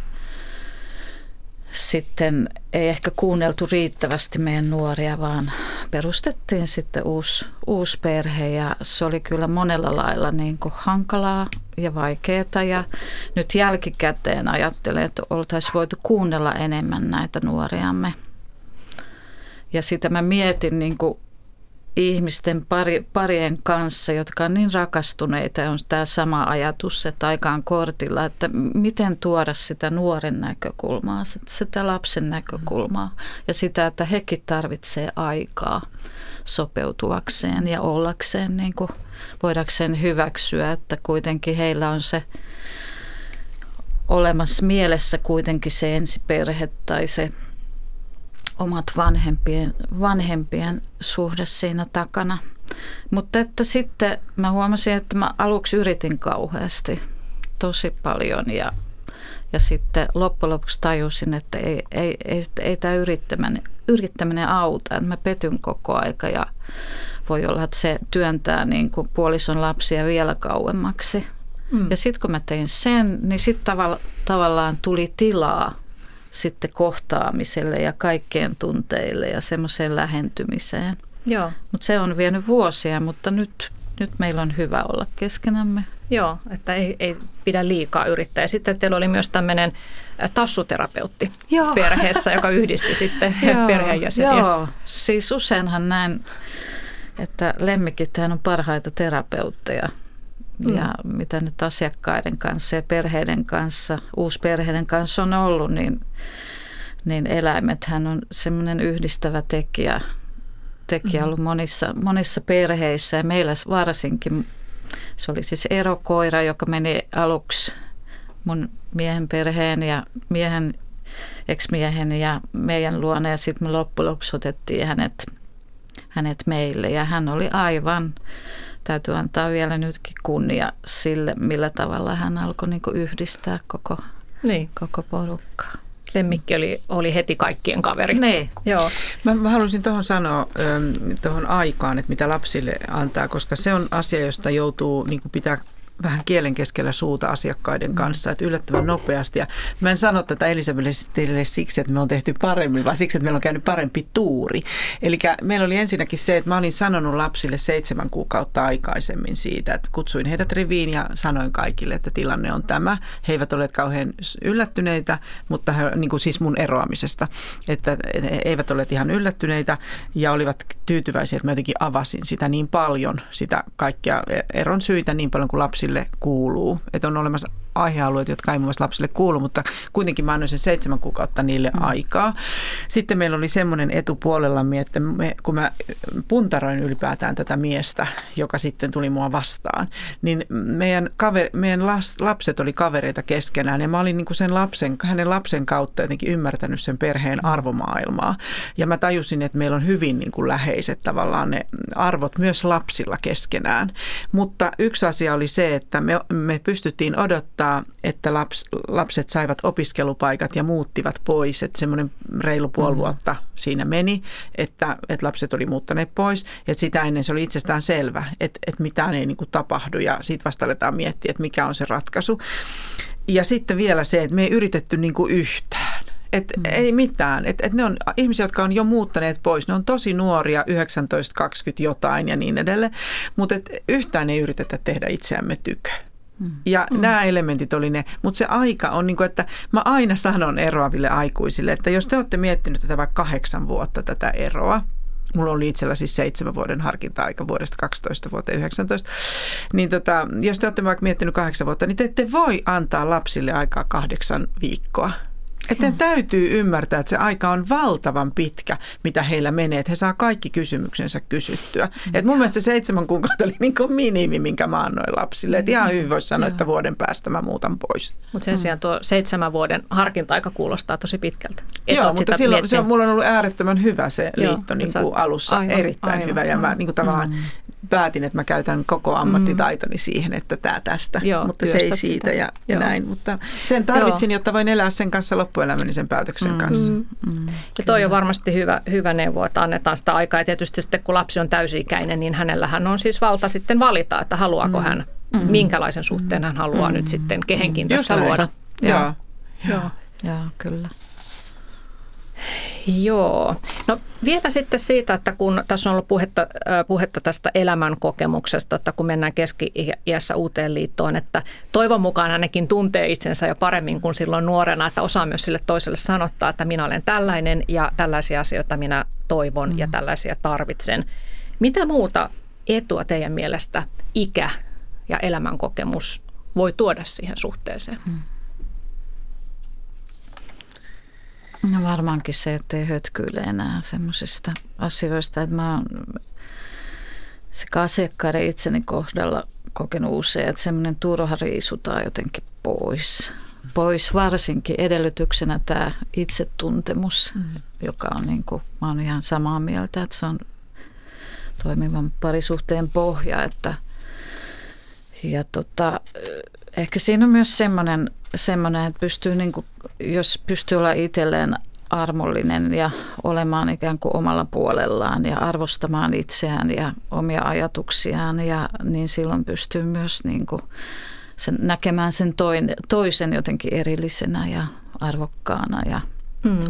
ei ehkä kuunneltu riittävästi meidän nuoria, vaan perustettiin sitten uusi perhe ja se oli kyllä monella lailla niin kuin hankalaa ja vaikeaa ja nyt jälkikäteen ajattelen, että oltaisiin voitu kuunnella enemmän näitä nuoriamme. Ja sitä mä mietin niin kuin ihmisten parien kanssa, jotka on niin rakastuneita, on tämä sama ajatus, että aikaan kortilla, että miten tuoda sitä nuoren näkökulmaa, sitä lapsen näkökulmaa ja sitä, että hekin tarvitsee aikaa sopeutuakseen ja ollakseen, niin kuin voidakseen hyväksyä, että kuitenkin heillä on se olemassa mielessä kuitenkin se ensiperhe tai se omat vanhempien suhde siinä takana. Mutta että sitten mä huomasin, että mä aluksi yritin kauheasti tosi paljon ja sitten loppujen lopuksi tajusin, että ei tämä yrittäminen auta. Että mä petyn koko aika ja voi olla, että se työntää niin kuin puolison lapsia vielä kauemmaksi. Ja sitten kun mä tein sen, niin sitten tavallaan tuli tilaa sitten kohtaamiselle ja kaikkeen tunteille ja semmoiseen lähentymiseen. Mutta se on vienyt vuosia, mutta nyt meillä on hyvä olla keskenämme. Joo, että ei pidä liikaa yrittää. Ja sitten teillä oli myös tämmöinen tassuterapeutti perheessä, joka yhdisti sitten perheenjäseniä. Joo, siis useinhan näin, että lemmikithän on parhaita terapeutteja. Ja mitä nyt asiakkaiden kanssa ja perheiden kanssa, uusperheiden kanssa on ollut, niin eläimethän on semmoinen yhdistävä tekijä ollut monissa perheissä. Ja meillä varsinkin, se oli siis erokoira, joka meni aluksi mun miehen perheen ja ex-miehen ja meidän luona. Ja sitten me loppujen lopuksi otettiin hänet meille ja hän oli aivan... Täytyy antaa vielä nytkin kunnia sille, millä tavalla hän alkoi niin kuin yhdistää koko porukkaa. Lemmikki oli heti kaikkien kaveri. Niin. Joo. Mä haluaisin tuohon sanoa tuohon aikaan, että mitä lapsille antaa, koska se on asia, josta joutuu niin kuin pitää vähän kielen keskellä suuta asiakkaiden kanssa, että yllättävän nopeasti. Ja mä en sano tätä Elisabethille siksi, että me on tehty paremmin, vaan siksi, että meillä on käynyt parempi tuuri. Eli meillä oli ensinnäkin se, että mä olin sanonut lapsille 7 kuukautta aikaisemmin siitä, että kutsuin heidät riviin ja sanoin kaikille, että tilanne on tämä. He eivät olleet kauhean yllättyneitä, mutta he, niin kuin siis mun eroamisesta, että he eivät olleet ihan yllättyneitä ja olivat tyytyväisiä, että mä jotenkin avasin sitä niin paljon, sitä kaikkia eron syitä niin paljon kuin lapsille kuuluu. Että on olemassa aihealueet, jotka ei muun muassa lapsille kuulu, mutta kuitenkin mä annoin sen 7 kuukautta niille aikaa. Sitten meillä oli semmoinen etupuolellamme, että kun mä puntaroin ylipäätään tätä miestä, joka sitten tuli mua vastaan, niin meidän lapset oli kavereita keskenään ja mä olin niin kuin sen hänen lapsen kautta jotenkin ymmärtänyt sen perheen arvomaailmaa. Ja mä tajusin, että meillä on hyvin niin kuin läheiset tavallaan ne arvot myös lapsilla keskenään. Mutta yksi asia oli se, että me pystyttiin odottaa, että lapset saivat opiskelupaikat ja muuttivat pois. Että semmoinen reilu puoli vuotta siinä meni, että lapset oli muuttaneet pois. Ja sitä ennen se oli itsestään selvä, että mitään ei niin kuin tapahdu ja siitä vasta aletaan miettiä, että mikä on se ratkaisu. Ja sitten vielä se, että me ei yritetty niin kuin yhtään. Että ei mitään. Että ne on ihmisiä, jotka on jo muuttaneet pois. Ne on tosi nuoria, 19, 20 jotain ja niin edelleen. Mutta yhtään ei yritetä tehdä itseämme tykö. Ja nämä elementit oli ne, mutta se aika on niin kuin, että mä aina sanon eroaville aikuisille, että jos te olette miettinyt tätä vaikka 8 vuotta tätä eroa, mulla oli itsellä siis 7 vuoden harkinta-aika vuodesta 12 vuoteen 19, niin jos te olette vaikka miettinyt 8 vuotta, niin te ette voi antaa lapsille aikaa 8 viikkoa. Että täytyy ymmärtää, että se aika on valtavan pitkä, mitä heillä menee, että he saa kaikki kysymyksensä kysyttyä. Että mun mielestä 7 kuukautta oli niin kuin minimi, minkä mä annoin lapsille. Että ihan hyvin voisi sanoa, että vuoden päästä mä muutan pois. Mutta sen sijaan tuo 7 vuoden harkinta-aika kuulostaa tosi pitkältä. Joo, mutta silloin mulla on ollut äärettömän hyvä se liitto niin kuin alussa, aivan, erittäin aivan, hyvä. Ja mä niin kuin tavallaan päätin, että mä käytän koko ammattitaitoni siihen, että tämä tästä, joo, mutta se ei siitä sitä. Ja näin. Mutta sen tarvitsin, jotta voin elää sen kanssa loppuelämäni sen päätöksen kanssa. Ja toi on varmasti hyvä neuvo, että annetaan sitä aikaa. Ja tietysti sitten kun lapsi on täysi-ikäinen, niin hänellähän on siis valta sitten valita, että haluaako hän, minkälaisen suhteen hän haluaa nyt sitten kehenkin tässä luoda. Joo, kyllä. Joo. No vielä sitten siitä, että kun tässä on ollut puhetta tästä elämänkokemuksesta, että kun mennään keski-iässä uuteen liittoon, että toivon mukaan ainakin tuntee itsensä jo paremmin kuin silloin nuorena, että osaa myös sille toiselle sanottaa, että minä olen tällainen ja tällaisia asioita minä toivon ja tällaisia tarvitsen. Mitä muuta etua teidän mielestä ikä ja elämänkokemus voi tuoda siihen suhteeseen? No varmaankin se, ettei hötkyile enää semmoisista asioista, että mä oon sekä asiakkaiden itseni kohdalla kokenut usein, että semmoinen turha riisutaan jotenkin pois. Pois varsinkin edellytyksenä tämä itsetuntemus, joka on niin kuin, mä oon ihan samaa mieltä, että se on toimivan parisuhteen pohja, että ja ehkä siinä on myös semmoinen, että pystyy niin kuin, jos pystyy olla itselleen armollinen ja olemaan ikään kuin omalla puolellaan ja arvostamaan itseään ja omia ajatuksiaan, ja niin silloin pystyy myös niin kuin sen, näkemään sen toisen jotenkin erillisenä ja arvokkaana ja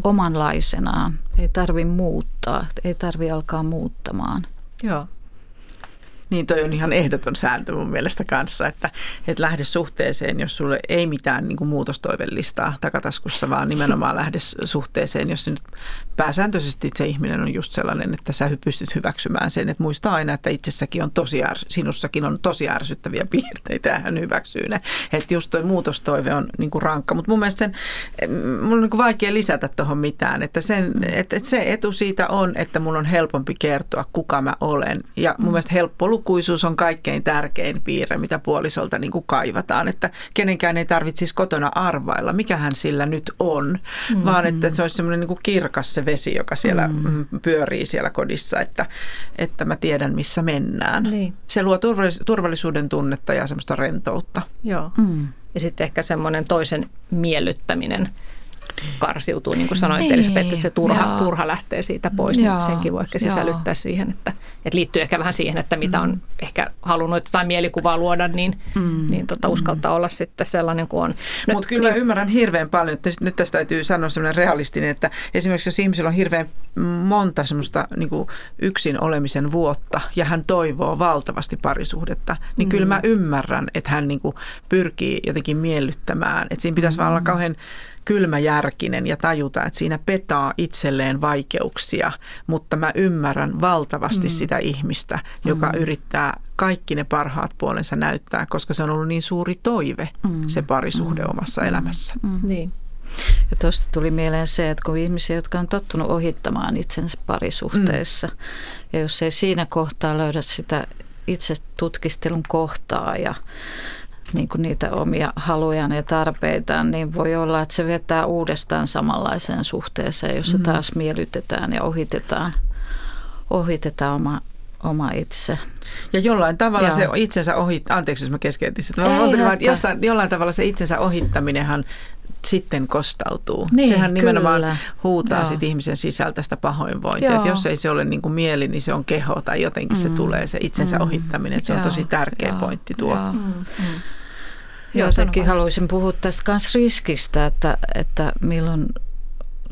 omanlaisenaan. Ei tarvitse muuttaa, ei tarvitse alkaa muuttamaan. Joo. Niin toi on ihan ehdoton sääntö mun mielestä kanssa, että et lähde suhteeseen, jos sulle ei mitään niin kuin muutostoivellistaa takataskussa, vaan nimenomaan lähde suhteeseen, jos nyt pääsääntöisesti se ihminen on just sellainen, että sä pystyt hyväksymään sen. Että muista aina, että itsessäkin on sinussakin on tosi ärsyttäviä piirteitä ja hän hyväksyy ne. Että just toi muutostoive on niin kuin rankka, mutta mun mielestä mun on niin kuin vaikea lisätä tuohon mitään. Että se etu siitä on, että mun on helpompi kertoa, kuka mä olen. Ja mun mielestä helppolukuisuus on kaikkein tärkein piirre, mitä puolisolta niin kuin kaivataan, että kenenkään ei tarvitsisi kotona arvailla, mikä hän sillä nyt on, vaan että se olisi semmoinen niin kuin kirkas se vesi, joka siellä pyörii siellä kodissa, että mä tiedän, missä mennään. Niin. Se luo turvallisuuden tunnetta ja semmoista rentoutta. Joo. Ja sitten ehkä semmoinen toisen miellyttäminen karsiutuu, niin kuin sanoit niin, Elisabeth, että se turha lähtee siitä pois, niin senkin voi ehkä sisällyttää siihen, että liittyy ehkä vähän siihen, että mitä on ehkä halunnut jotain mielikuvaa luoda, niin uskaltaa olla sitten sellainen kuin on. Mutta kyllä niin, ymmärrän hirveän paljon, että nyt tästä täytyy sanoa sellainen realistinen, että esimerkiksi jos ihmisellä on hirveän monta semmoista niin kuin yksin olemisen vuotta ja hän toivoo valtavasti parisuhdetta, niin kyllä mä ymmärrän, että hän niin kuin pyrkii jotenkin miellyttämään, että siinä pitäisi vaan olla kauhean kylmäjärkinen ja tajuta, että siinä petaa itselleen vaikeuksia, mutta mä ymmärrän valtavasti sitä ihmistä, joka yrittää kaikki ne parhaat puolensa näyttää, koska se on ollut niin suuri toive, se parisuhde omassa elämässä. Niin. Ja tuosta tuli mieleen se, että kun ihmisiä, jotka on tottunut ohittamaan itsensä parisuhteessa, ja jos ei siinä kohtaa löydä sitä itse tutkistelun kohtaa ja niin kuin niitä omia halujaan ja tarpeitaan, niin voi olla, että se vetää uudestaan samanlaiseen suhteeseen, jossa taas miellytetään ja ohitetaan oma itse. Ja jollain tavalla se itsensä ohittaminen, anteeksi jos mä keskeytin sitä, jollain tavalla se itsensä ohittaminenhan sitten kostautuu. Niin, sehän nimenomaan huutaa sit ihmisen sisältä sitä pahoinvointia. Et jos ei se ole niin kuin mieli, niin se on keho tai jotenkin se tulee se itsensä ohittaminen. Et se on tosi tärkeä pointti tuo. Jotenkin haluaisin puhua tästä kans riskistä, että milloin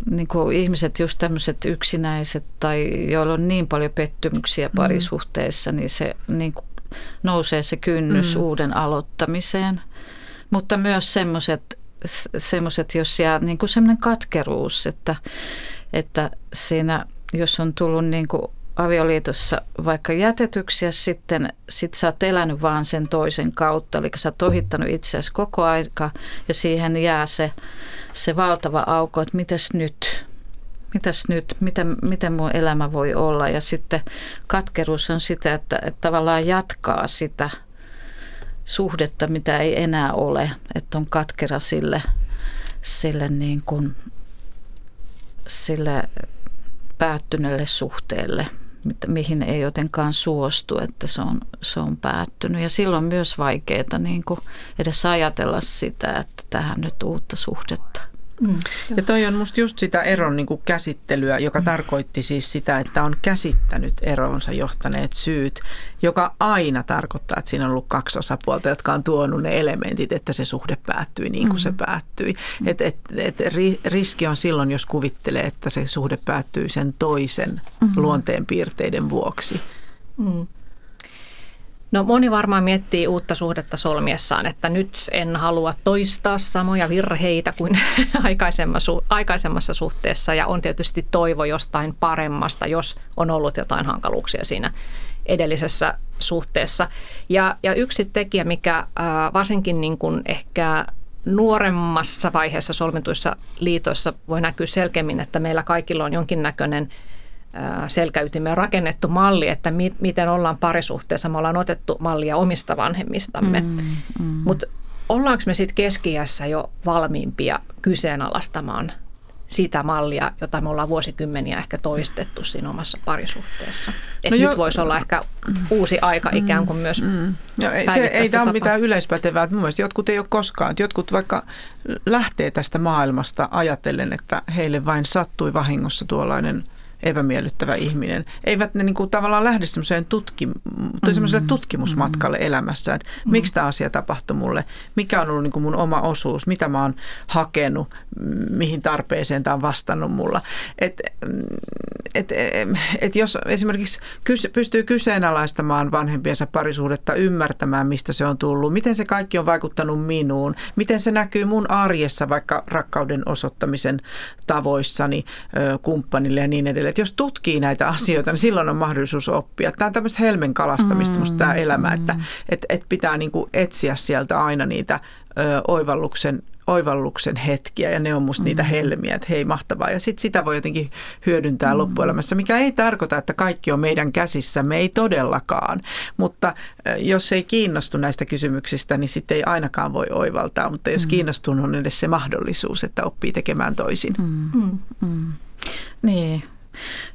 niin kuin ihmiset, just tämmöiset yksinäiset tai joilla on niin paljon pettymyksiä parisuhteessa, niin se niin kuin nousee se kynnys uuden aloittamiseen. Mutta myös semmoiset, jos jää niin kuin semmoinen katkeruus, että siinä, jos on tullut niin kuin avioliitossa vaikka jätetyksi ja sitten sä oot elänyt vaan sen toisen kautta, eli sä oot ohittanut itseäsi koko aika ja siihen jää se valtava aukko, että mitäs nyt, miten mun elämä voi olla, ja sitten katkeruus on sitä, että tavallaan jatkaa sitä suhdetta, mitä ei enää ole, että on katkera sille, niin kuin, sille päättyneelle suhteelle, mihin ei jotenkaan suostu, että se on päättynyt. Ja silloin on myös vaikeaa niin kuin edes ajatella sitä, että tähän nyt uutta suhdetta. Ja toi on musta just sitä eron niin kuin käsittelyä, joka tarkoitti siis sitä, että on käsittänyt eroonsa johtaneet syyt, joka aina tarkoittaa, että siinä on ollut kaksi osapuolta, jotka on tuonut ne elementit, että se suhde päättyi niin kuin se päättyi. Riski on silloin, jos kuvittelee, että se suhde päättyy sen toisen luonteenpiirteiden vuoksi. No moni varmaan miettii uutta suhdetta solmiessaan, että nyt en halua toistaa samoja virheitä kuin aikaisemmassa suhteessa, ja on tietysti toivo jostain paremmasta, jos on ollut jotain hankaluuksia siinä edellisessä suhteessa. Ja yksi tekijä, mikä varsinkin niin kuin ehkä nuoremmassa vaiheessa solmituissa liitoissa voi näkyä selkeämmin, että meillä kaikilla on jonkinnäköinen selkäytimeen rakennettu malli, että miten ollaan parisuhteessa. Me ollaan otettu mallia omista vanhemmistamme. Mutta ollaanko me sitten keski-iässä jo valmiimpia kyseenalaistamaan sitä mallia, jota me ollaan vuosikymmeniä ehkä toistettu siinä omassa parisuhteessa? No nyt voisi olla ehkä uusi aika ikään kuin myös päivittäistä tapaa. Ei tämä ole mitään yleispätevää. Mun mielestä jotkut ei ole koskaan. Jotkut vaikka lähtee tästä maailmasta ajatellen, että heille vain sattui vahingossa tuollainen epämiellyttävä ihminen. Eivät ne niin kuin tavallaan lähde semmoiseen tutkimusmatkalle elämässä, että miksi tämä asia tapahtui mulle, mikä on ollut niin kuin mun oma osuus, mitä mä oon hakenut, mihin tarpeeseen tämä on vastannut mulla. Et jos esimerkiksi pystyy kyseenalaistamaan vanhempiensa parisuhdetta, ymmärtämään, mistä se on tullut, miten se kaikki on vaikuttanut minuun, miten se näkyy mun arjessa, vaikka rakkauden osoittamisen tavoissani kumppanille ja niin edelleen. Että jos tutkii näitä asioita, niin silloin on mahdollisuus oppia. Tämä on tämmöistä helmen kalastamista, musta tämä elämä, että pitää niin kuin etsiä sieltä aina niitä oivalluksen hetkiä, ja ne on musta niitä helmiä, että hei, mahtavaa. Ja sitten sitä voi jotenkin hyödyntää loppuelämässä, mikä ei tarkoita, että kaikki on meidän käsissä, me ei todellakaan. Mutta jos ei kiinnostu näistä kysymyksistä, niin sitten ei ainakaan voi oivaltaa, mutta jos kiinnostunut on edes se mahdollisuus, että oppii tekemään toisin. Niin.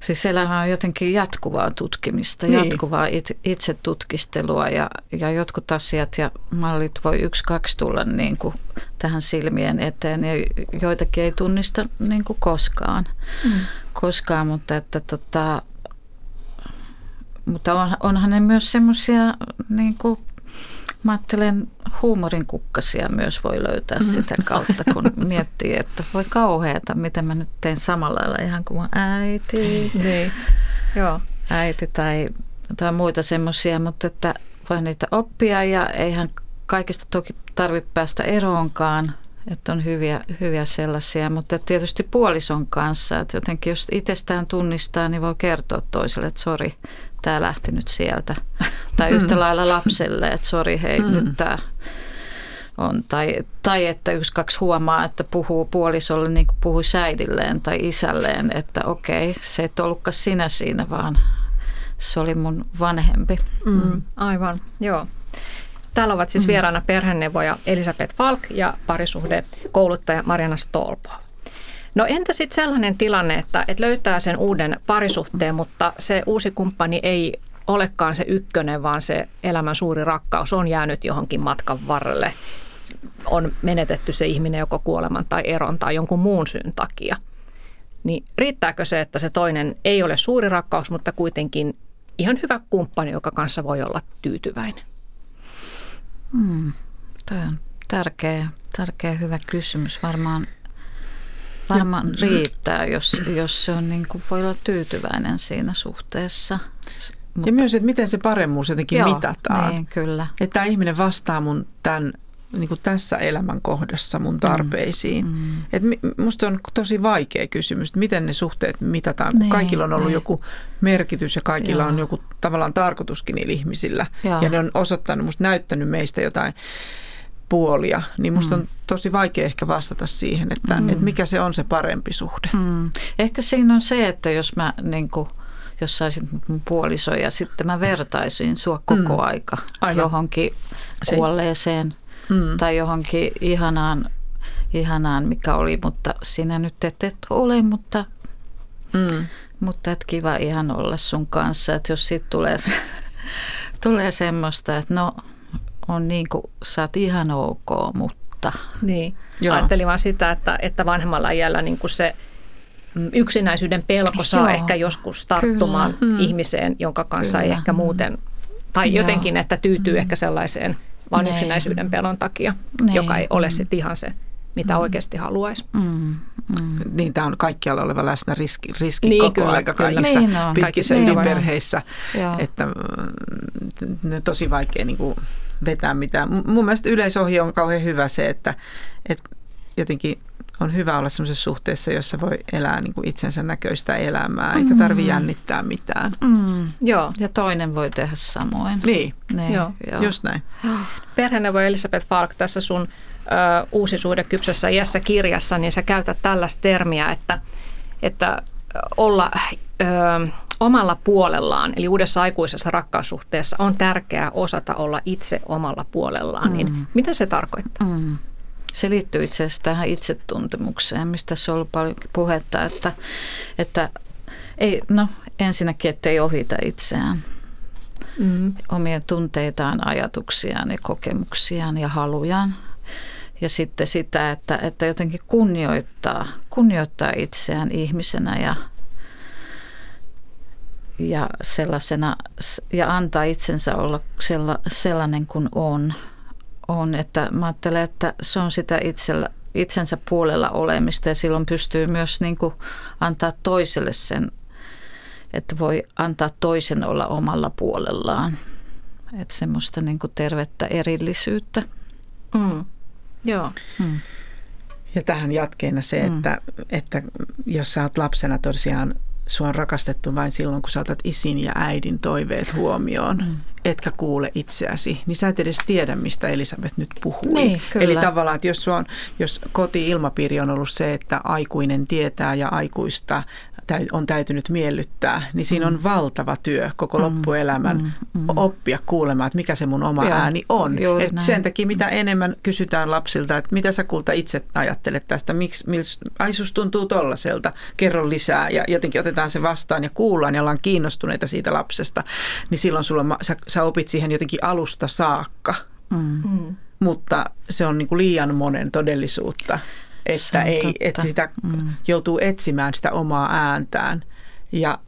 Siis elämä on jotenkin jatkuvaa tutkimista, jatkuvaa itse tutkistelua ja jotkut asiat ja mallit voi 1-2 tulla niin kuin tähän silmien eteen ja joitakin ei tunnista niin kuin koskaan, mutta että mutta onhan ne myös semmoisia, niin kuin mä ajattelen, huumorin kukkasia myös voi löytää sitä kautta, kun miettii, että voi kauheata, mitä mä nyt teen samalla lailla ihan kuin mun äiti. Niin. Joo. Äiti tai muita semmoisia, mutta että voi niitä oppia ja eihän kaikista toki tarvitse päästä eroonkaan, että on hyviä sellaisia, mutta tietysti puolison kanssa, että jotenkin jos itsestään tunnistaa, niin voi kertoa toiselle, että sori, tämä lähti nyt sieltä. Tai yhtä lailla lapselle, että sori, hei, nyt tämä on. Tai että 1-2 huomaa, että puhuu puolisolle niin kuin puhui äidilleen tai isälleen, että okei, se et ollutkaan sinä siinä, vaan se oli mun vanhempi. Aivan, joo. Täällä ovat siis vieraana perheneuvoja Elisabeth Falck ja parisuhdekouluttaja Marianna Stolbow. No entä sitten sellainen tilanne, että löytää sen uuden parisuhteen, mutta se uusi kumppani ei olekaan se ykkönen, vaan se elämän suuri rakkaus on jäänyt johonkin matkan varrelle. On menetetty se ihminen joko kuoleman tai eron tai jonkun muun syyn takia. Niin riittääkö se, että se toinen ei ole suuri rakkaus, mutta kuitenkin ihan hyvä kumppani, joka kanssa voi olla tyytyväinen? Tämä on tärkeä hyvä kysymys. Varmaan riittää, jos se on niin kuin voi olla tyytyväinen siinä suhteessa. Mutta, ja myös, että miten se paremmuus jotenkin mitataan. Niin, kyllä. Että tämä ihminen vastaa mun tämän, niin kuin tässä elämän kohdassa mun tarpeisiin. Että musta on tosi vaikea kysymys, että miten ne suhteet mitataan, kun kaikilla on ollut joku merkitys ja kaikilla on joku tavallaan tarkoituskin niillä ihmisillä. Joo. Ja ne on osoittanut, musta näyttänyt meistä jotain puolia, niin musta on tosi vaikea ehkä vastata siihen, että mikä se on se parempi suhde. Ehkä siinä on se, että jos mä niin kuin jos saisit mun puoliso ja sitten mä vertaisin sua koko aika johonkin kuolleeseen tai johonkin ihanaan, mikä oli, mutta sinä nyt et ole, mutta et kiva ihan olla sun kanssa. Että jos siitä tulee semmoista, että no on niin kuin sä oot ihan ok, mutta. Niin. Ajattelin vaan sitä, että vanhemmalla iällä niin kuin se yksinäisyyden pelko saa ehkä joskus tarttumaan ihmiseen, jonka kanssa ei ehkä muuten, tai jotenkin, että tyytyy ehkä sellaiseen vaan yksinäisyyden pelon takia, joka ei ole sitten ihan se, mitä oikeasti haluaisi. Niin, tämä on kaikkialla oleva läsnä riski niin, koko aika kaikissa pitkissä ydinperheissä, että ne tosi vaikea niin kuin vetää mitään. Mun mielestä yleisohje on kauhean hyvä se, että jotenkin on hyvä olla semmoisessa suhteessa, jossa voi elää niin kuin itsensä näköistä elämää, eikä tarvitse jännittää mitään. Joo, ja toinen voi tehdä samoin. Niin. Joo. Just näin. Perheneuvoja Elisabeth Falck, tässä sun Uusi suhde kypsässä iässä -kirjassa, niin sä käytät tällaista termiä, että olla omalla puolellaan, eli uudessa aikuisessa rakkaussuhteessa on tärkeää osata olla itse omalla puolellaan. Niin mitä se tarkoittaa? Se liittyy itse asiassa tähän itsetuntemukseen, mistä se on ollut paljon puhetta, että ei, no, ensinnäkin, että ei ohita itseään, omia tunteitaan, ajatuksiaan ja kokemuksiaan ja halujaan. Ja sitten sitä, että jotenkin kunnioittaa itseään ihmisenä ja sellaisena ja antaa itsensä olla sellainen kuin on. Että mä ajattelen, että se on sitä itsensä puolella olemista ja silloin pystyy myös niin kuin antaa toiselle sen, että voi antaa toisen olla omalla puolellaan. Että semmoista niin kuin tervettä erillisyyttä. Joo. Ja tähän jatkeena se, että jos sä oot lapsena tosiaan, sua on rakastettu vain silloin, kun sä otat isin ja äidin toiveet huomioon, etkä kuule itseäsi, niin sä et edes tiedä, mistä Elisabeth nyt puhui. Niin, eli tavallaan, että jos koti-ilmapiiri on ollut se, että aikuinen tietää ja aikuista on täytynyt miellyttää, niin siinä on valtava työ koko loppuelämän oppia kuulemaan, että mikä se mun oma ääni on. Et sen takia mitä enemmän kysytään lapsilta, että mitä sä kulta itse ajattelet tästä, miksi aisus tuntuu tollaselta, kerro lisää ja jotenkin otetaan se vastaan ja kuullaan ja ollaan kiinnostuneita siitä lapsesta, niin silloin sä opit siihen jotenkin alusta saakka, mutta se on niin kuin liian monen todellisuutta. Että, että sitä joutuu etsimään sitä omaa ääntään ja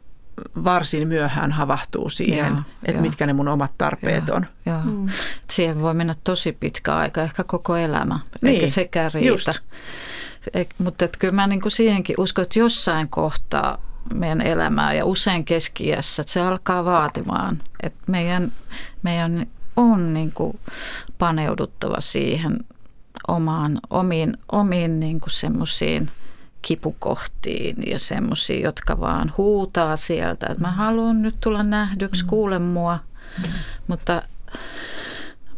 varsin myöhään havahtuu siihen, että mitkä ne mun omat tarpeet on. Siihen voi mennä tosi pitkä aika, ehkä koko elämä, eikä sekään riitä. Mutta kyllä mä niin kuin siihenkin uskon, että jossain kohtaa meidän elämää ja usein keski-iässä, että se alkaa vaatimaan, että meidän on niin kuin paneuduttava siihen omiin niin kuin semmoisiin kipukohtiin ja semmoisiin, jotka vaan huutaa sieltä, että mä haluan nyt tulla nähdyksi, kuule mua.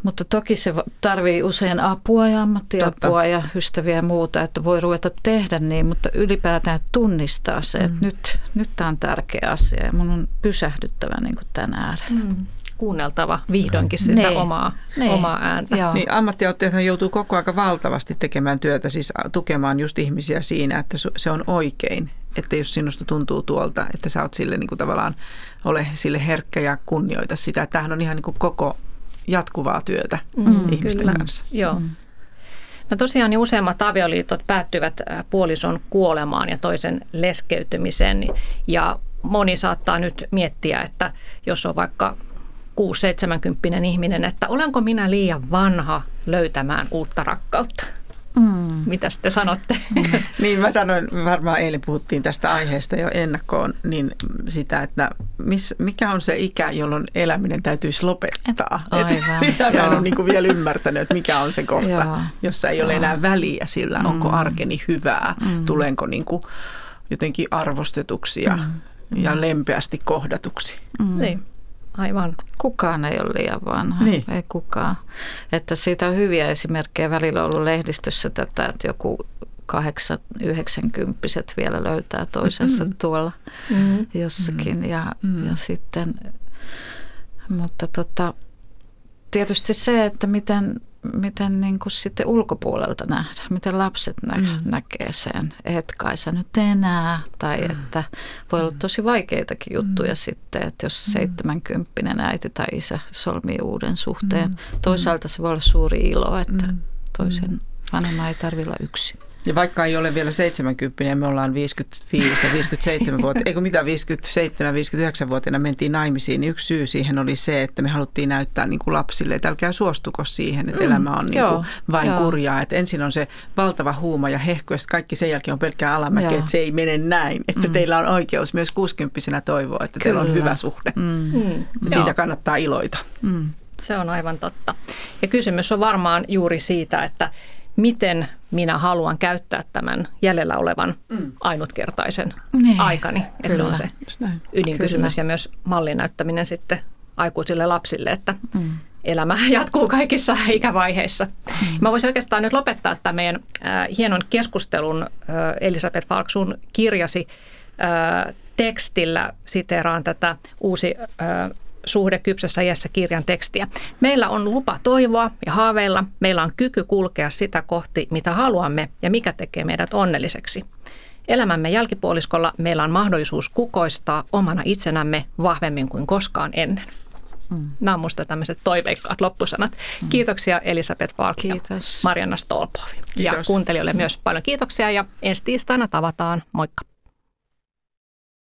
Mutta toki se tarvii usein apua ja ammattiapua ja ystäviä ja muuta, että voi ruveta tehdä niin, mutta ylipäätään tunnistaa se, että nyt tämä on tärkeä asia ja mun on pysähdyttävä niin kuin tämän äärellä. Kuunneltava vihdoinkin sitä omaa ääntä. Niin, ammattiauttajathan joutuu koko ajan valtavasti tekemään työtä, siis tukemaan just ihmisiä siinä, että se on oikein, että jos sinusta tuntuu tuolta, että sä oot sille niin kuin tavallaan, ole sille herkkä ja kunnioita sitä. Tämähän on ihan niin kuin koko jatkuvaa työtä ihmisten kanssa. Joo. No tosiaan niin useimmat avioliitot päättyvät puolison kuolemaan ja toisen leskeytymiseen ja moni saattaa nyt miettiä, että jos on vaikka 6-70-vuotias ihminen, että olenko minä liian vanha löytämään uutta rakkautta? Mitä te sanotte? Niin mä sanoin, varmaan eilen puhuttiin tästä aiheesta jo ennakkoon, niin sitä, että mikä on se ikä, jolloin eläminen täytyisi lopettaa. Sitä mä en ole niin kuin vielä ymmärtänyt, että mikä on se kohta, jossa ei ole enää väliä sillä, onko arkeni hyvää, tulenko niin kuin jotenkin arvostetuksi ja lempeästi kohdatuksi. Niin. Aivan. Kukaan ei ole liian vanha, ei kukaan. Että siitä on hyviä esimerkkejä välillä ollut lehdistössä tätä, että joku 80-90-vuotiaat vielä löytää toisensa tuolla jossakin. Ja sitten, mutta tietysti se, että miten niin kuin sitten ulkopuolelta nähdään, miten lapset näkee sen, etkä sä nyt enää, tai että voi olla tosi vaikeitakin juttuja sitten, että jos 70-vuotias äiti tai isä solmii uuden suhteen. Toisaalta se voi olla suuri ilo, että toisen vanhemman ei tarvitse olla yksin. Ja vaikka ei ole vielä 70, me ollaan 55 ja 57 vuotta, eikö mitä 57-59-vuotiaana mentiin naimisiin, niin yksi syy siihen oli se, että me haluttiin näyttää niin kuin lapsille, että älkää suostuko siihen, että elämä on niin kuin vain kurjaa. Että ensin on se valtava huuma ja hehku ja kaikki sen jälkeen on pelkkää alamäkeä, että se ei mene näin. Että teillä on oikeus myös 60-vuotiaana toivoa, että teillä on hyvä suhde. Siitä kannattaa iloita. Se on aivan totta. Ja kysymys on varmaan juuri siitä, että miten minä haluan käyttää tämän jäljellä olevan ainutkertaisen aikani. Että se on se ydinkysymys ja myös mallin näyttäminen sitten aikuisille lapsille, että elämä jatkuu kaikissa ikävaiheissa. Mä voisin oikeastaan nyt lopettaa tämän meidän hienon keskustelun. Elisabeth Falck, sun kirjasi tekstillä, siteeraan tätä Uusi suhde kypsässä iässä -kirjan tekstiä. Meillä on lupa toivoa ja haaveilla. Meillä on kyky kulkea sitä kohti, mitä haluamme ja mikä tekee meidät onnelliseksi. Elämämme jälkipuoliskolla meillä on mahdollisuus kukoistaa omana itsenämme vahvemmin kuin koskaan ennen. Nämä on musta tämmöiset toiveikkaat loppusanat. Kiitoksia Elisabeth Falck ja Marianna Stolbow. Ja kuuntelijoille myös paljon kiitoksia ja ensi tiistaina tavataan. Moikka!